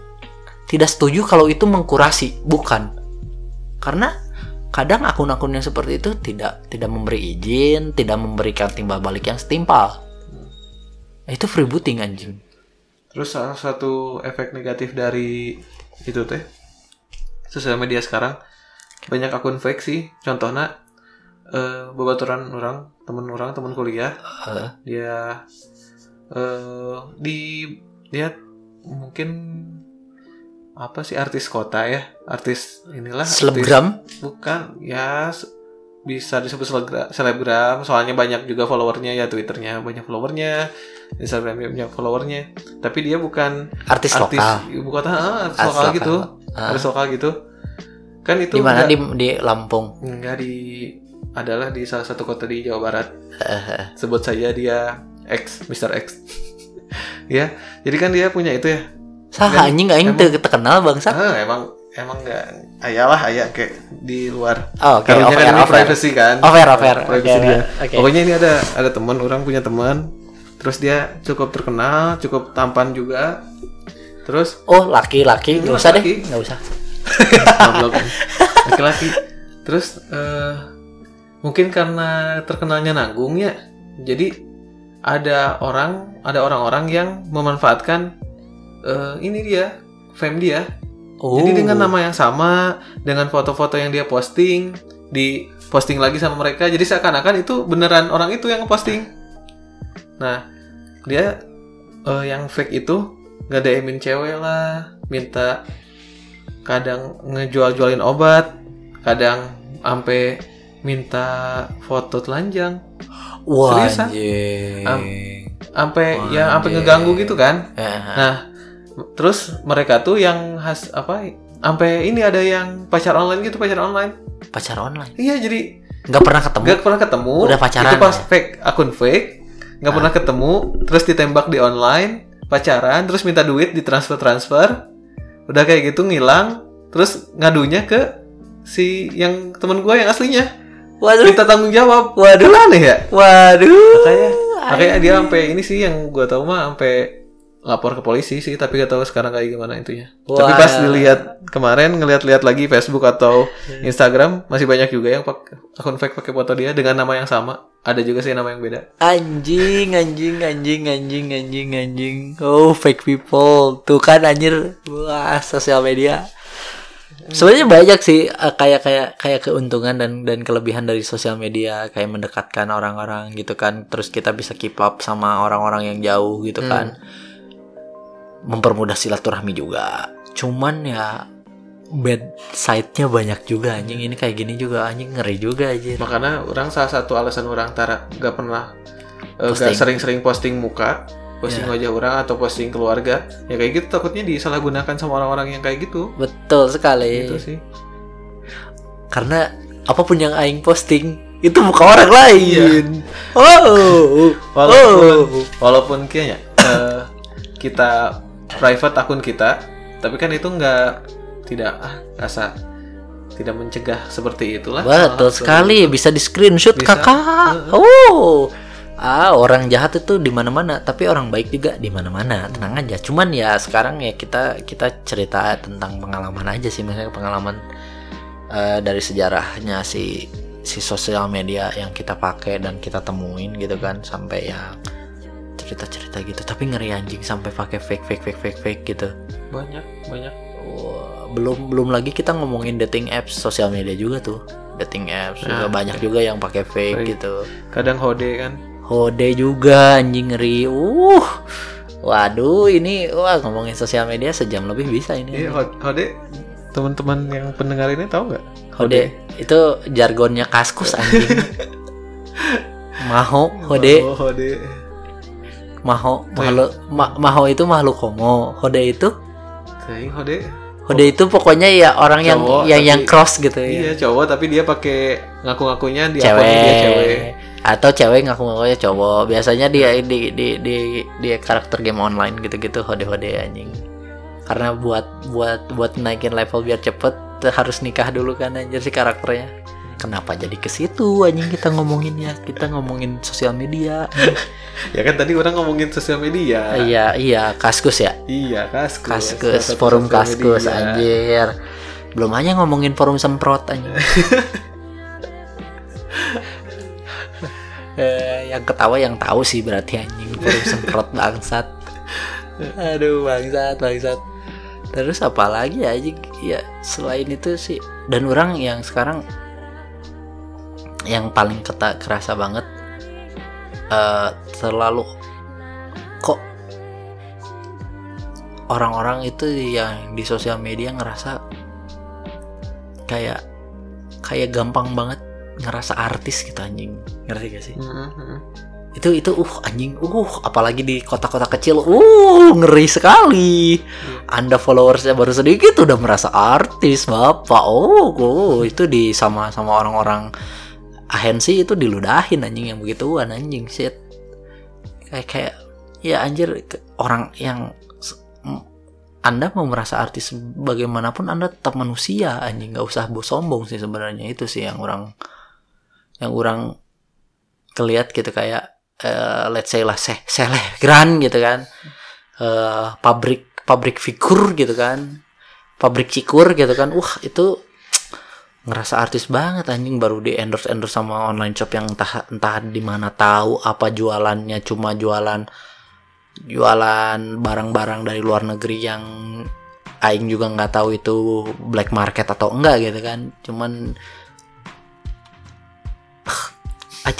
tidak setuju kalau itu mengkurasi bukan karena kadang akun-akun yang seperti itu tidak tidak memberi izin tidak memberikan timbal balik yang setimpal itu freebooting anjing. Terus salah satu efek negatif dari itu teh sosial media sekarang banyak akun fake sih contohnya Uh, babaturan orang, temen orang, temen kuliah, uh. dia uh, di dia mungkin apa sih artis kota ya, artis inilah. Selebgram? Artis, bukan, ya bisa disebut selebgram. Soalnya banyak juga followernya ya Twitternya banyak followernya, Instagramnya banyak followernya. Tapi dia bukan artis, artis lokal, bukan ah, artis, artis lokal, lokal gitu, uh. artis lokal gitu. Kan itu dimana, di mana di Lampung? Enggak, di adalah di salah satu kota di Jawa Barat. Sebut saja dia X, Mister X. Ya, jadi kan dia punya itu ya. Saha anjing aing teu terkenal bangsa. Heeh, emang emang enggak ayalah aya kayak di luar. Oh, okay. Karena kan ini privacy kan. Oh, fair, fair. Privacy dia. Okay. Pokoknya ini ada ada teman, orang punya teman. Terus dia cukup terkenal, cukup tampan juga. Terus oh, laki-laki, enggak usah deh. Enggak usah. Laki-laki. Terus uh, mungkin karena terkenalnya nanggung ya. Jadi ada orang, ada orang-orang yang memanfaatkan uh, ini dia, fame dia. Oh. Jadi dengan nama yang sama, dengan foto-foto yang dia posting, di posting lagi sama mereka. Jadi seakan-akan itu beneran orang itu yang posting. Nah, dia uh, yang fake itu ngadain cewek lah, minta kadang ngejual-jualin obat, kadang sampai minta foto telanjang. Wah, seriusan, sampai Am, ya sampai ngeganggu gitu kan. Aha. Nah, terus mereka tuh yang khas apa? Sampai ini ada yang pacar online gitu, pacar online. Pacar online. Iya, jadi nggak pernah ketemu. Nggak pernah ketemu. Udah pacaran. Itu pas ya? Fake, akun fake. Nggak ah. pernah ketemu, terus ditembak di online, pacaran, terus minta duit di transfer-transfer. Udah kayak gitu ngilang, terus ngadunya ke si yang teman gue yang aslinya. Waduh. Minta tanggung jawab. Waduh, aneh ya. Waduh. Makanya, makanya dia sampai ini sih yang gue tahu mah sampai lapor ke polisi sih, tapi gak tahu sekarang kayak gimana intinya. Wow. Tapi pas dilihat kemarin ngelihat-lihat lagi Facebook atau Instagram masih banyak juga yang pakai akun fake pakai foto dia dengan nama yang sama. Ada juga sih nama yang beda. Anjing, anjing, anjing, anjing, anjing, anjing. Oh, fake people. Tuh kan anjir. Wah, sosial media. Sebenarnya banyak sih kayak kayak kayak keuntungan dan dan kelebihan dari sosial media, kayak mendekatkan orang-orang gitu kan, terus kita bisa keep up sama orang-orang yang jauh gitu kan, hmm. mempermudah silaturahmi juga. Cuman ya bad side-nya banyak juga anjing, ini kayak gini juga anjing, ngeri juga anjing. Makanya orang salah satu alasan orang tara nggak pernah nggak uh, sering-sering posting muka. Posting yeah. wajah orang atau posting keluarga. Ya kayak gitu takutnya disalahgunakan sama orang-orang yang kayak gitu. Betul sekali. Gitu sih. Karena apapun yang aing posting itu muka orang lain. Yeah. Oh. Walaupun, oh. walaupun kayaknya uh, kita private akun kita, tapi kan itu enggak tidak ah, rasa tidak mencegah seperti itulah. Betul sekali, itu. Bisa di screenshot kakak. Uh-huh. Oh. Ah, orang jahat itu di mana-mana, tapi orang baik juga di mana-mana. Tenang aja. Cuman ya sekarang ya kita kita cerita tentang pengalaman aja sih, misalnya pengalaman uh, dari sejarahnya si si sosial media yang kita pakai dan kita temuin gitu kan, sampai ya cerita-cerita gitu. Tapi ngeri anjing sampai pakai fake fake fake fake fake gitu. Banyak, banyak. Wah, belum belum lagi kita ngomongin dating apps, sosial media juga tuh. Dating apps juga nah, banyak ya. Juga yang pakai fake Baik. Gitu. Kadang hode kan. Hode juga anjing ngeri. Uh. Waduh, ini wah ngomongin sosial media sejam lebih bisa ini. Iya, hode. Teman-teman yang pendengar ini tahu enggak? Hode. hode itu jargonnya Kaskus anjing. Maho, hode. Oh, hode. Maho, makhluk ma- maho itu makhluk homo. Hode itu? Teuing hode. Hode itu pokoknya ya orang cowok, yang yang, tapi, yang cross gitu ya. Iya, cowok tapi dia pakai ngaku-ngakunya dia cewek. Dia cewek. Atau cewek ngaku-ngakunya cowok. Biasanya dia di di di di karakter game online gitu-gitu hode-hode anjing. Karena buat buat buat naikin level biar cepet harus nikah dulu kan anjir si karakternya. Kenapa jadi ke situ anjing kita ngomonginnya? Kita ngomongin sosial media. Ya kan tadi orang ngomongin sosial media. Iya, iya, Kaskus ya? Iya, Kaskus. Kaskus, forum Kaskus media. Anjir. Belum hanya ngomongin forum semprot anjing. Eh, yang ketawa yang tahu sih berarti anjing forum semprot bangsat. Aduh, bangsat, bangsat. Terus apa lagi anjing? Ya, selain itu sih dan orang yang sekarang yang paling keta, kerasa banget uh, terlalu kok orang-orang itu yang di sosial media ngerasa kayak kayak gampang banget ngerasa artis gitu anjing, ngerti gak sih? Mm-hmm. itu itu uh anjing uh apalagi di kota-kota kecil uh ngeri sekali. Anda followersnya baru sedikit udah merasa artis bapak. Oh, oh itu di sama sama orang-orang ahensi itu diludahin anjing yang begituan anjing shit. Kayak kayak ya anjir, orang yang Anda mau merasa artis bagaimanapun Anda tetap manusia anjing, nggak usah sombong sih sebenarnya. Itu sih yang orang yang orang kelihat gitu kayak Uh, let's say lah se- selebgram gitu kan, uh, pabrik pabrik figur gitu kan, pabrik cikur gitu kan, wah itu ngerasa artis banget anjing, baru di endorse endorse sama online shop yang entah entah di mana tahu apa jualannya, cuma jualan jualan barang-barang dari luar negeri yang aing juga nggak tahu itu black market atau enggak gitu kan, cuman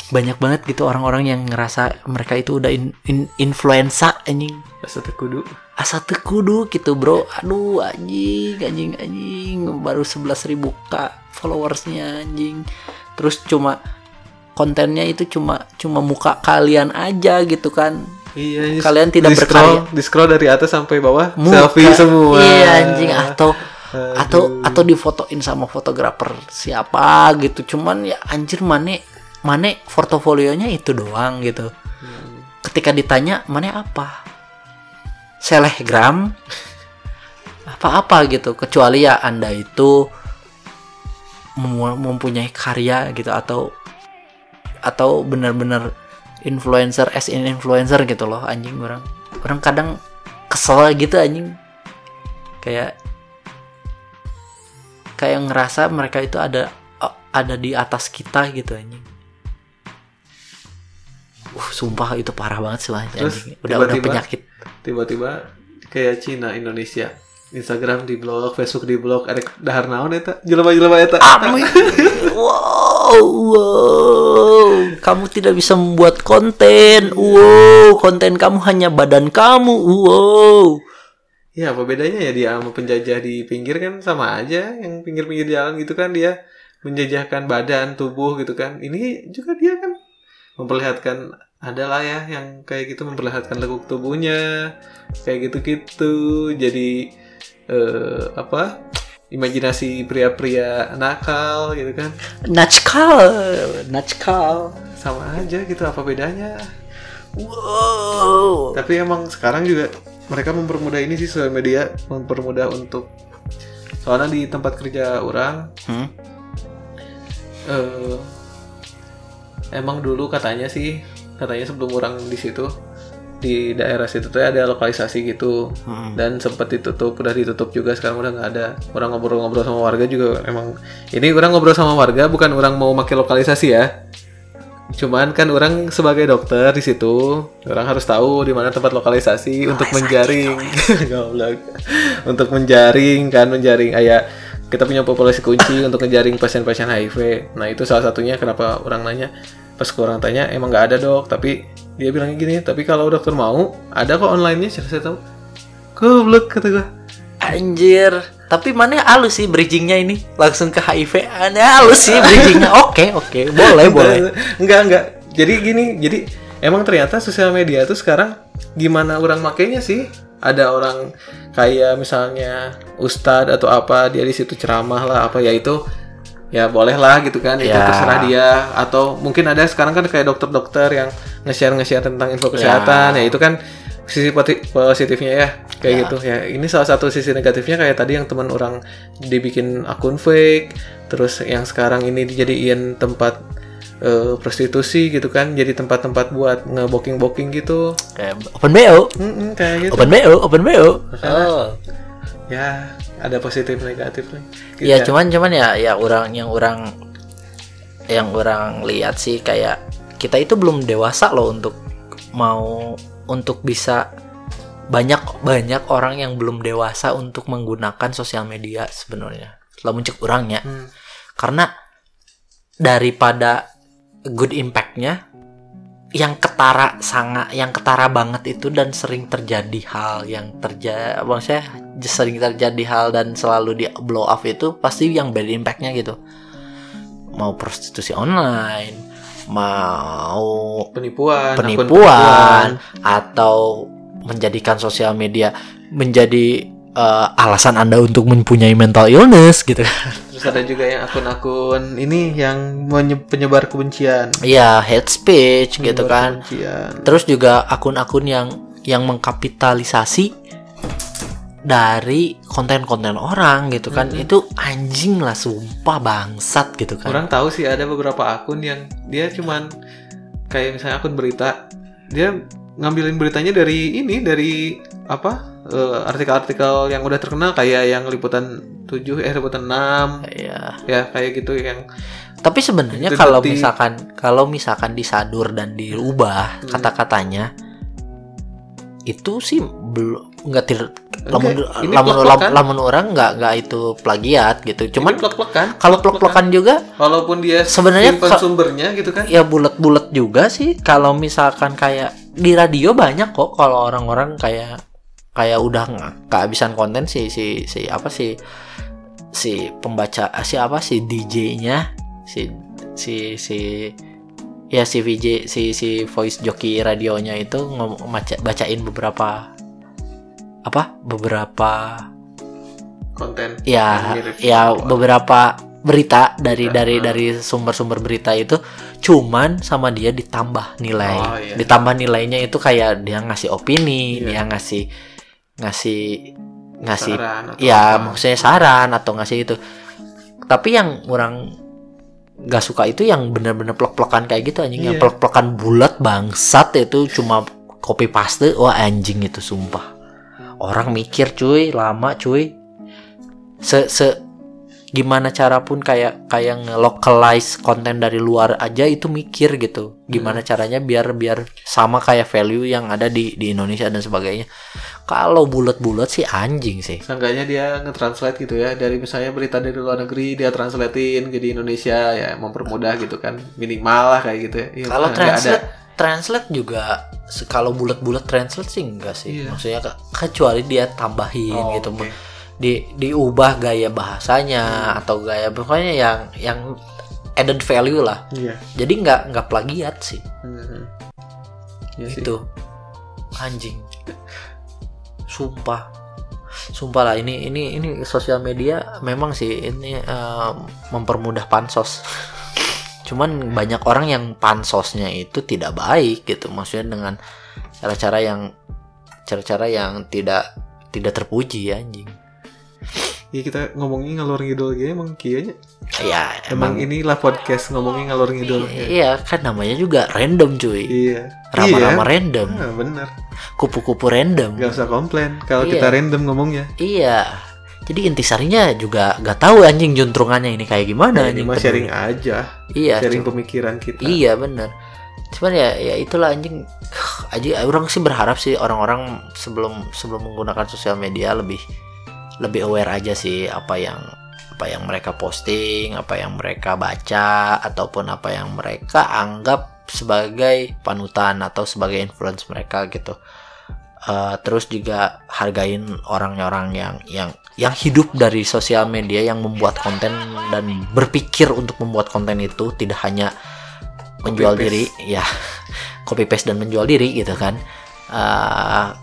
banyak banget gitu orang-orang yang ngerasa mereka itu udah in, in, influenza anjing. Asa tekudu. Asa tekudu gitu bro. Aduh anjing anjing anjing. Baru sebelas ribu kak followersnya anjing. Terus cuma kontennya itu cuma cuma muka kalian aja gitu kan. Iya. Kalian tidak di berkarya. Scroll, di scroll dari atas sampai bawah muka, selfie semua. Iya anjing. Atau Aduh. atau atau difotoin sama fotografer siapa gitu. Cuman ya anjir mane Mane portofolionya itu doang gitu. Hmm. Ketika ditanya Mane apa? Selebgram apa-apa gitu. Kecuali ya Anda itu mempunyai karya gitu atau atau benar-benar influencer as in influencer gitu loh anjing. Orang orang kadang kesel gitu anjing. Kayak kayak ngerasa mereka itu ada ada di atas kita gitu anjing. Uh, sumpah itu parah banget sih lah. Terus, udah udah penyakit. Tiba-tiba kayak Cina Indonesia, Instagram di blog, Facebook di blog, ada dahar naon eta? Jelema-jelema eta. Wow, wow. Kamu tidak bisa membuat konten. Wow, konten kamu hanya badan kamu. Wow. Ya apa bedanya ya dia sama penjajah di pinggir kan sama aja, yang pinggir-pinggir jalan gitu kan dia menjajahkan badan, tubuh gitu kan. Ini juga dia kan memperlihatkan, adalah ya yang kayak gitu memperlihatkan lekuk tubuhnya kayak gitu-gitu, jadi eh, apa imajinasi pria-pria nakal gitu kan, nakal nakal sama aja gitu, apa bedanya. Wow, tapi emang sekarang juga mereka mempermudah ini sih, sosial media mempermudah untuk, soalnya di tempat kerja orang hmm? eh, emang dulu katanya sih, katanya sebelum orang di situ di daerah situ tuh ada lokalisasi gitu, hmm. dan sempat ditutup, udah ditutup juga, sekarang udah nggak ada. Orang ngobrol-ngobrol sama warga juga emang, ini orang ngobrol sama warga bukan orang mau pakai lokalisasi ya, cuman kan orang sebagai dokter di situ, orang harus tahu di mana tempat lokalisasi, lokalisasi untuk menjaring, untuk menjaring kan, menjaring ayah. Kita punya populasi kunci untuk ngejaring pasien-pasien H I V. Nah itu salah satunya kenapa orang nanya. Pas orang tanya, emang gak ada dok? Tapi dia bilangnya gini, tapi kalau dokter mau, ada kok online-nya. Saya tahu. Goblok kata gue. Anjir. Tapi mana halus sih bridging-nya ini? Langsung ke H I V. Mana halus sih bridging-nya? Oke, oke. Boleh, boleh. Enggak, enggak. Jadi gini, jadi emang ternyata sosial media tuh sekarang gimana orang makainya sih? Ada orang kayak misalnya ustad atau apa, dia di situ ceramah lah apa ya, itu ya boleh lah gitu kan, itu yeah. terserah dia. Atau mungkin ada sekarang kan kayak dokter-dokter yang nge-share nge-share tentang info kesehatan, yeah. ya itu kan sisi positifnya ya kayak yeah. gitu ya. Ini salah satu sisi negatifnya kayak tadi yang teman orang dibikin akun fake, terus yang sekarang ini dijadiin tempat Uh, prostitusi gitu kan, jadi tempat-tempat buat nge-booking-booking gitu, kayak open B O, mm-hmm, kayak gitu. Open B O, open B O. Oh. Ya, ada positif negatif nih. Gitu ya, ya, cuman cuman ya ya orang yang orang yang orang lihat sih kayak kita itu belum dewasa loh untuk mau untuk bisa, banyak banyak orang yang belum dewasa untuk menggunakan sosial media sebenarnya. Lamun cek orangnya. Hmm. Karena daripada good impact-nya yang ketara sangat, yang ketara banget itu, dan sering terjadi hal yang terjadi, maksudnya sering terjadi hal dan selalu di blow up itu pasti yang bad impact-nya gitu. Mau prostitusi online, mau penipuan, penipuan, penipuan atau menjadikan sosial media menjadi uh, alasan Anda untuk mempunyai mental illness gitu kan. Terus ada juga yang akun-akun ini yang penyebar kebencian. Iya, hate speech penyebar gitu kan. Kebencian. Terus juga akun-akun yang yang mengkapitalisasi dari konten-konten orang gitu kan. Mm-hmm. Itu anjing lah, sumpah, bangsat gitu kan. Orang tahu sih ada beberapa akun yang dia cuman kayak misalnya akun berita, dia ngambilin beritanya dari ini, dari apa, uh, artikel-artikel yang udah terkenal kayak yang liputan tujuh, eh liputan enam, yeah. Ya kayak gitu yang. Tapi sebenarnya kalau misalkan kalau misalkan disadur dan dirubah hmm. kata-katanya itu sih belum nggak ter lamun lamun lamun orang nggak nggak itu plagiat gitu, cuman plek-plekan. Kalau plek-plekan juga walaupun dia sebenarnya sumbernya gitu kan ya bulat-bulat juga sih. Kalau misalkan kayak di radio banyak kok kalau orang-orang kayak kayak udah nggak kehabisan konten si si si apa si si pembaca si apa si D J-nya si si si ya si V J si si voice joki radionya itu ngebaca bacain beberapa apa beberapa konten ya ya apa? Beberapa berita dari berita. dari dari sumber-sumber berita itu cuman sama dia ditambah nilai. Oh, iya. Ditambah nilainya itu kayak dia ngasih opini, iya. Dia ngasih ngasih ngasih ya apa? Maksudnya saran atau ngasih itu. Tapi yang orang nggak suka itu yang benar-benar plek-plekan kayak gitu anjing, iya. Yang plek-plekan bulat bangsat itu cuma copy paste. Wah anjing itu sumpah. Orang mikir cuy, lama cuy. Se se gimana cara pun kayak kayak nge-localize konten dari luar aja itu mikir gitu. Gimana hmm. caranya biar biar sama kayak value yang ada di di Indonesia dan sebagainya. Kalau bulat-bulat sih anjing sih. Seenggaknya dia nge-translate gitu ya, dari misalnya berita dari luar negeri dia translatein ke di Indonesia ya, mempermudah gitu kan. Minimal lah kayak gitu ya. Ya kalau translate ada. Translate juga kalau bulat-bulat translate sih enggak sih, yeah. Maksudnya kecuali dia tambahin oh, gitu, okay. di diubah gaya bahasanya hmm. atau gaya pokoknya yang yang added value lah, yeah. Jadi nggak nggak plagiat sih, mm-hmm. Yeah, itu sih. Anjing, sumpah, sumpah lah ini ini ini sosial media memang sih ini uh, mempermudah pansos. Cuman banyak orang yang pansosnya itu tidak baik gitu, maksudnya dengan cara-cara yang cara-cara yang tidak tidak terpuji anjing. Ya kita ngomongin ngalor ngidul gini emang kayaknya. Ya emang, emang inilah podcast ngomongin ngalor ngidul. Iya, iya kan namanya juga random cuy. Iya. Rama-rama iya. Random. Nah, bener. Kupu-kupu random. Gak usah komplain kalau iya. Kita random ngomongnya. Iya. Jadi intisarinya juga gak tahu anjing juntrungannya ini kayak gimana nah, anjing. Cuma sharing aja. Iya. Sharing cuman, pemikiran kita. Iya benar. Cuman ya ya itulah anjing. Aja orang sih berharap sih orang-orang sebelum sebelum menggunakan sosial media lebih lebih aware aja sih apa yang apa yang mereka posting, apa yang mereka baca ataupun apa yang mereka anggap sebagai panutan atau sebagai influence mereka gitu. Uh, terus juga hargain orang-orang yang yang yang hidup dari sosial media, yang membuat konten dan berpikir untuk membuat konten itu tidak hanya menjual copy diri paste. Ya copy paste dan menjual diri gitu kan. uh,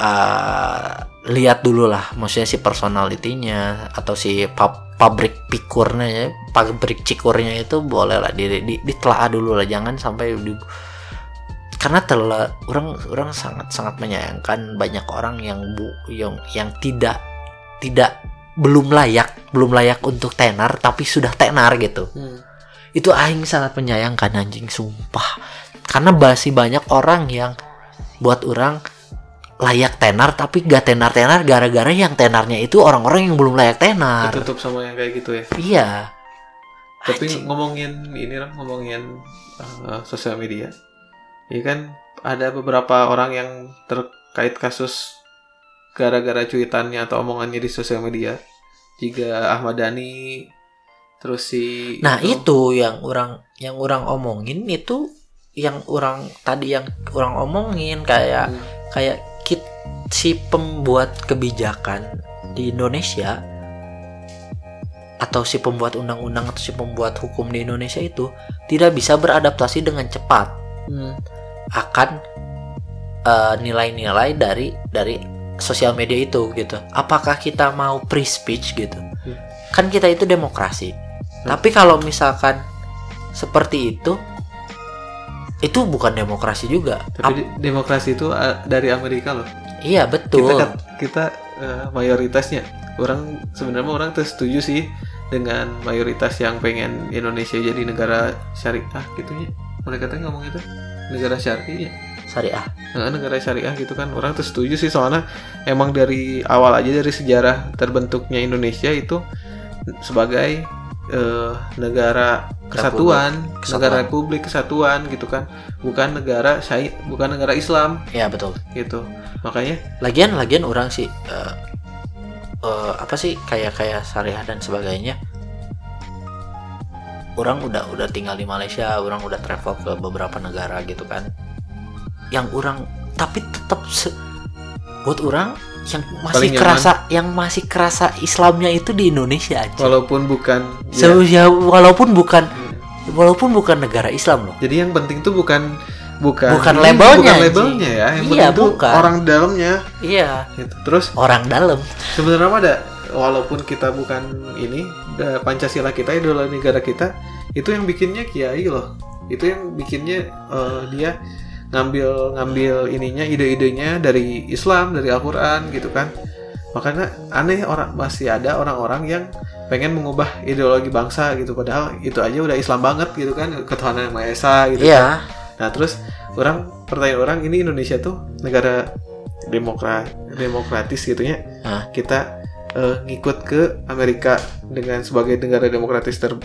uh, lihat dulu lah maksudnya si personalitinya atau si pub, pabrik pikurnya pabrik cikurnya itu boleh lah di, di, ditelaah dulu lah, jangan sampai di, karena telah orang orang sangat sangat menyayangkan banyak orang yang bu yang yang tidak tidak belum layak belum layak untuk tenar tapi sudah tenar gitu. Hmm. Itu aing sangat menyayangkan anjing sumpah, karena masih banyak orang yang buat orang layak tenar tapi gak tenar tenar gara-gara yang tenarnya itu orang-orang yang belum layak tenar. Ketutup sama yang kayak gitu ya. Iya. Tapi anjing. Ngomongin ini lah ngomongin uh, sosial media. Iya kan ada beberapa orang yang terkait kasus gara-gara cuitannya atau omongannya di sosial media. Jika Ahmad Dhani terus si nah itu, itu yang orang yang orang omongin itu yang orang tadi yang orang omongin kayak hmm. kayak kit, si pembuat kebijakan di Indonesia atau si pembuat undang-undang atau si pembuat hukum di Indonesia itu tidak bisa beradaptasi dengan cepat hmm, akan uh, nilai-nilai dari dari sosial media itu gitu. Apakah kita mau free speech gitu? Hmm. Kan kita itu demokrasi. Hmm. Tapi kalau misalkan seperti itu, itu bukan demokrasi juga. Tapi Ap- demokrasi itu uh, dari Amerika loh. Iya betul. Kita, kita uh, mayoritasnya. Orang sebenarnya orang tuh setuju sih dengan mayoritas yang pengen Indonesia jadi negara syariah gitunya. Mereka tuh ngomong itu negara syariah. Syariah. Nah, negara syariah gitu kan. Orang tuh setuju sih soalnya emang dari awal aja dari sejarah terbentuknya Indonesia itu sebagai eh, negara kesatuan, kesatuan, negara republik kesatuan gitu kan. Bukan negara syai, bukan negara Islam. Iya, betul. Gitu. Makanya lagian-lagian orang sih uh, Uh, apa sih kayak kayak syariah dan sebagainya. Orang udah udah tinggal di Malaysia, orang udah travel ke beberapa negara gitu kan. Yang orang tapi tetap se- buat orang yang masih kerasa yang masih kerasa Islamnya itu di Indonesia aja. Walaupun bukan ya. Se- walaupun bukan hmm. walaupun bukan negara Islam loh. Jadi yang penting tuh bukan bukan bukan labelnya, bukan labelnya ya, yang iya, penting bukan. Itu orang dalamnya. Iya. Gitu. Terus orang dalam. Sebenarnya ada, walaupun kita bukan ini Pancasila kita, idola negara kita, itu yang bikinnya kiai loh. Itu yang bikinnya uh, dia ngambil ngambil ininya, ide-idenya dari Islam, dari Al-Qur'an gitu kan. Makanya aneh orang masih ada orang-orang yang pengen mengubah ideologi bangsa gitu, padahal itu aja udah Islam banget gitu kan, ketuhanan yang Maha Esa gitu. Iya. Kan. Nah terus orang pertanyaan orang ini Indonesia tuh negara demokra demokratis gitunya. Hah? Kita uh, ngikut ke Amerika dengan sebagai negara demokratis ter-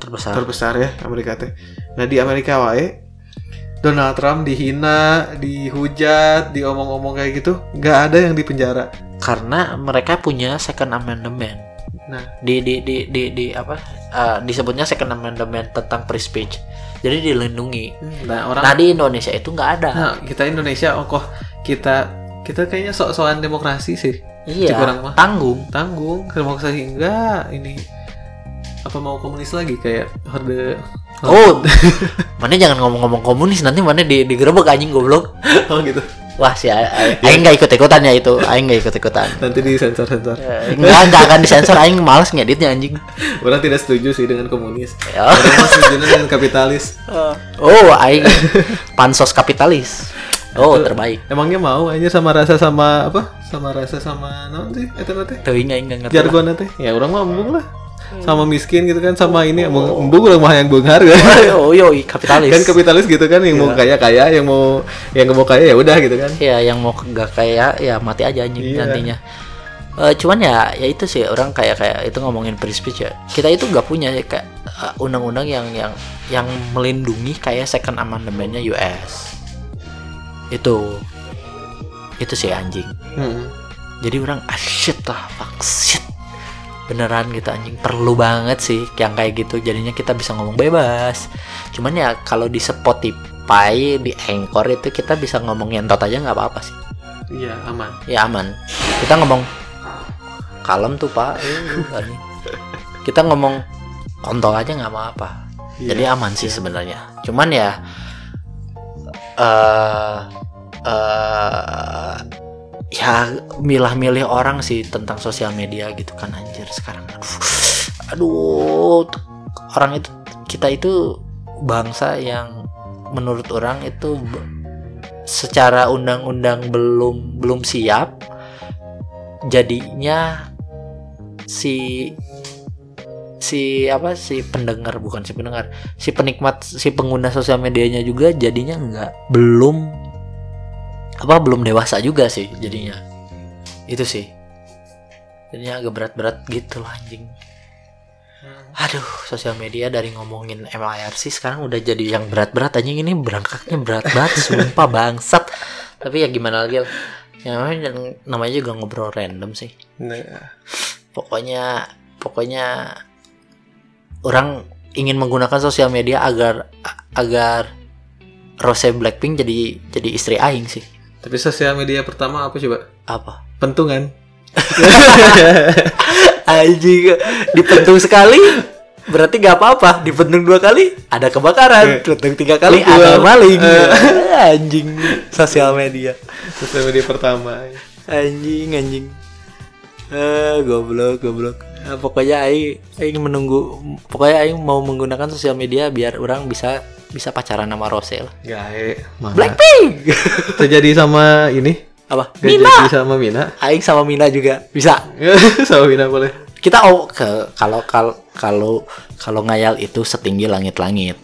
terbesar terbesar ya Amerika teh. Nah di Amerika wae Donald Trump dihina, dihujat, diomong-omong kayak gitu, nggak ada yang dipenjara karena mereka punya Second Amendment. Nah di di di di, di apa uh, disebutnya Second Amendment tentang free speech. Jadi dilindungi. Nah, orang tadi Indonesia itu nggak ada. Nah, kita Indonesia, oh, kok kita kita kayaknya sok-sokan demokrasi sih. Iya. Mah. Tanggung, tanggung. Demokrasi enggak. Ini apa mau komunis lagi kayak horde? horde. Oh, mana jangan ngomong-ngomong komunis nanti mana di digerebek anjing goblok. Oh gitu. Wah sih, aing ya. Nggak ikut-ikutan ya itu, aing nggak ikut-ikutan. Nanti disensor-sensor. Nggak, nggak akan disensor, aing malas ngeditnya anjing. Orang tidak setuju sih dengan komunis. Orang setuju dengan kapitalis. Oh, aing pansos kapitalis. Oh, terbaik. Emangnya mau aja sama rasa sama apa? Sama rasa sama non sih? Itu nanti. Tuh ingat ingat ngerti. Jargon nanti. Ya orang ngomong lah. Sama miskin gitu kan, sama ini oh. Embu kurang mah yang benghar kan. Oh yo kapitalis. Kan kapitalis gitu kan yang yeah. Mau kaya-kaya, yang mau yang mau kaya ya udah gitu kan. Iya, yeah, yang mau enggak kaya ya mati aja anjing yeah. Nantinya. Uh, cuman ya ya itu sih orang kayak kayak itu ngomongin free speech ya. Kita itu enggak punya kayak uh, undang-undang yang yang yang melindungi kayak Second Amendment-nya U S. Itu itu sih anjing. Hmm. Jadi orang ah shit lah, fuck shit. Beneran gitu anjing perlu banget sih yang kayak gitu jadinya kita bisa ngomong bebas. Cuman ya kalau di Spotify, di Anchor itu kita bisa ngomong nyentot aja nggak apa-apa sih. Iya aman. Iya aman. Kita ngomong kalem tuh pak. Eh, kita ngomong kontol aja nggak apa-apa. Ya, jadi aman sih ya. Sebenarnya. Cuman ya uh, uh, ya milah-milih orang sih tentang sosial media gitu kan anjir sekarang. Aduh, aduh orang itu kita itu bangsa yang menurut orang itu secara undang-undang belum belum siap. Jadinya si si apa si pendengar bukan si pendengar, si penikmat si pengguna sosial medianya juga jadinya enggak belum apa belum dewasa juga sih jadinya itu sih jadinya agak berat-berat gitu loh anjing. Aduh sosial media dari ngomongin M I R C sekarang udah jadi yang berat-berat anjing ini berangkaknya berat-berat sumpah bangsat. Tapi ya gimana lagi yang namanya juga ngobrol random sih nah. pokoknya pokoknya orang ingin menggunakan sosial media agar agar Rose Blackpink jadi jadi istri aing sih. Tapi sosial media pertama apa coba? Apa? Pentungan. Anjing, dipentung sekali berarti nggak apa-apa, dipentung dua kali ada kebakaran, dipentung tiga kali Tentu ada maling. Uh. Anjing, sosial media, sosial media pertama. Anjing, anjing, uh, goblok, goblok. Nah, pokoknya Aing, Aing menunggu, pokoknya Aing mau menggunakan sosial media biar orang bisa bisa pacaran sama Rosel. Gae, Blackpink. Terjadi sama ini. Apa? Mina. Jadi sama Mina. Aing sama Mina juga bisa. Sama Mina boleh. Kita oh, ke kalau kalau kalau kalau ngayal itu setinggi langit-langit.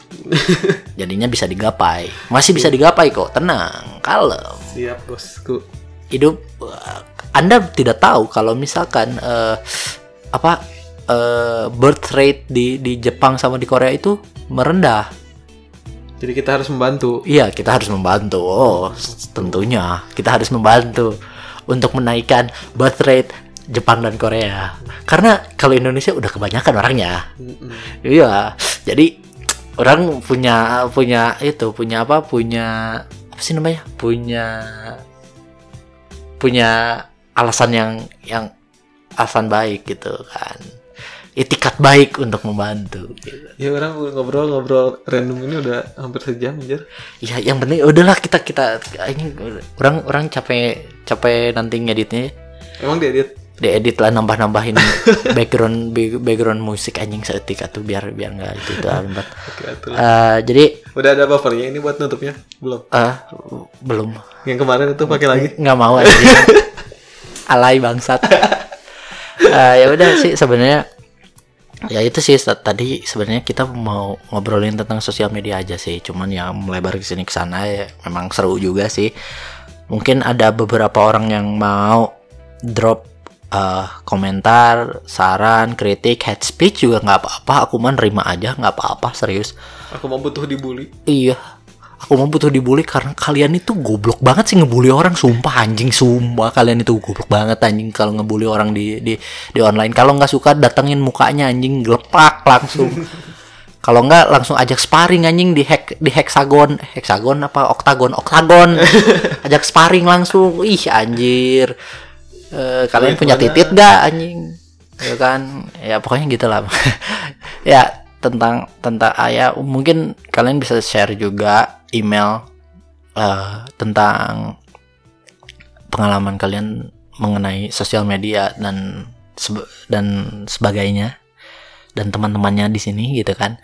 Jadinya bisa digapai. Masih bisa digapai kok. Tenang, kalem. Siap, bosku. Hidup uh, Anda tidak tahu kalau misalkan uh, apa uh, birth rate di di Jepang sama di Korea itu merendah. Jadi kita harus membantu. Iya, kita harus membantu. Oh, tentunya kita harus membantu untuk menaikkan birth rate Jepang dan Korea. Karena kalau Indonesia udah kebanyakan orangnya. Mm-hmm. Iya. Jadi orang punya punya itu, punya apa? Punya apa sih namanya? Punya punya alasan yang yang alasan baik gitu kan. Etikat baik untuk membantu. Gitu. Ya orang ngobrol-ngobrol random ini udah hampir sejam anjir. Ya yang penting udahlah kita kita ini orang orang capek capek nanti ngeditnya. Emang diedit? Diedit lah, nambah-nambahin background background musik anjing seetik atuh biar biar enggak gitu amat. Oke, uh, jadi udah ada buffernya ini buat nutupnya? Belum. Uh, belum. Yang kemarin itu pakai lagi? Enggak mau anjing. Alay bangsat. Uh, ya udah sih sebenarnya ya itu sih tadi sebenarnya kita mau ngobrolin tentang sosial media aja sih, cuman ya melebar ke sini ke sana ya memang seru juga sih. Mungkin ada beberapa orang yang mau drop uh, komentar, saran, kritik, hate speech juga nggak apa-apa. Aku mah nerima aja, nggak apa-apa, serius. Aku mau butuh dibully. Iya, aku mau butuh dibully karena kalian itu goblok banget sih ngebully orang. Sumpah anjing, sumpah kalian itu goblok banget anjing kalau ngebully orang di di di online. Kalau nggak suka datengin mukanya anjing, gelepak langsung. Kalau nggak langsung ajak sparring anjing di hek di heksagon heksagon apa oktagon oktagon. Ajak sparring langsung. Ih anjir. Uh, kalian punya titit gak anjing ya kan ya pokoknya gitulah. Ya tentang tentang ayah mungkin kalian bisa share juga email uh, tentang pengalaman kalian mengenai sosial media dan sebe- dan sebagainya dan teman-temannya di sini gitu kan,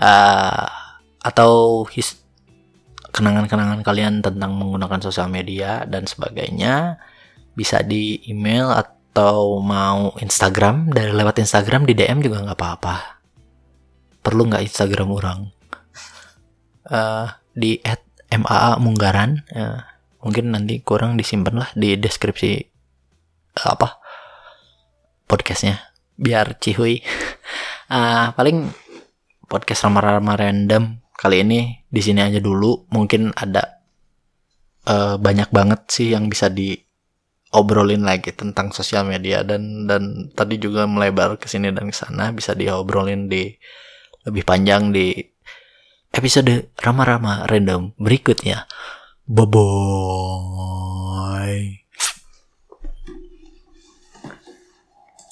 uh, atau his- kenangan-kenangan kalian tentang menggunakan sosial media dan sebagainya. Bisa di email atau mau Instagram, dari lewat Instagram di D M juga nggak apa-apa. Perlu nggak Instagram orang? Uh, di at m a a munggaran uh, mungkin nanti kurang disimpan lah di deskripsi uh, apa podcastnya biar cihuy. Uh, paling podcast ramah-ramah random kali ini di sini aja dulu. Mungkin ada uh, banyak banget sih yang bisa di obrolin lagi tentang sosial media dan dan tadi juga melebar ke sini dan ke sana, bisa diobrolin di lebih panjang di episode Rama-Rama Random berikutnya. Bye bye.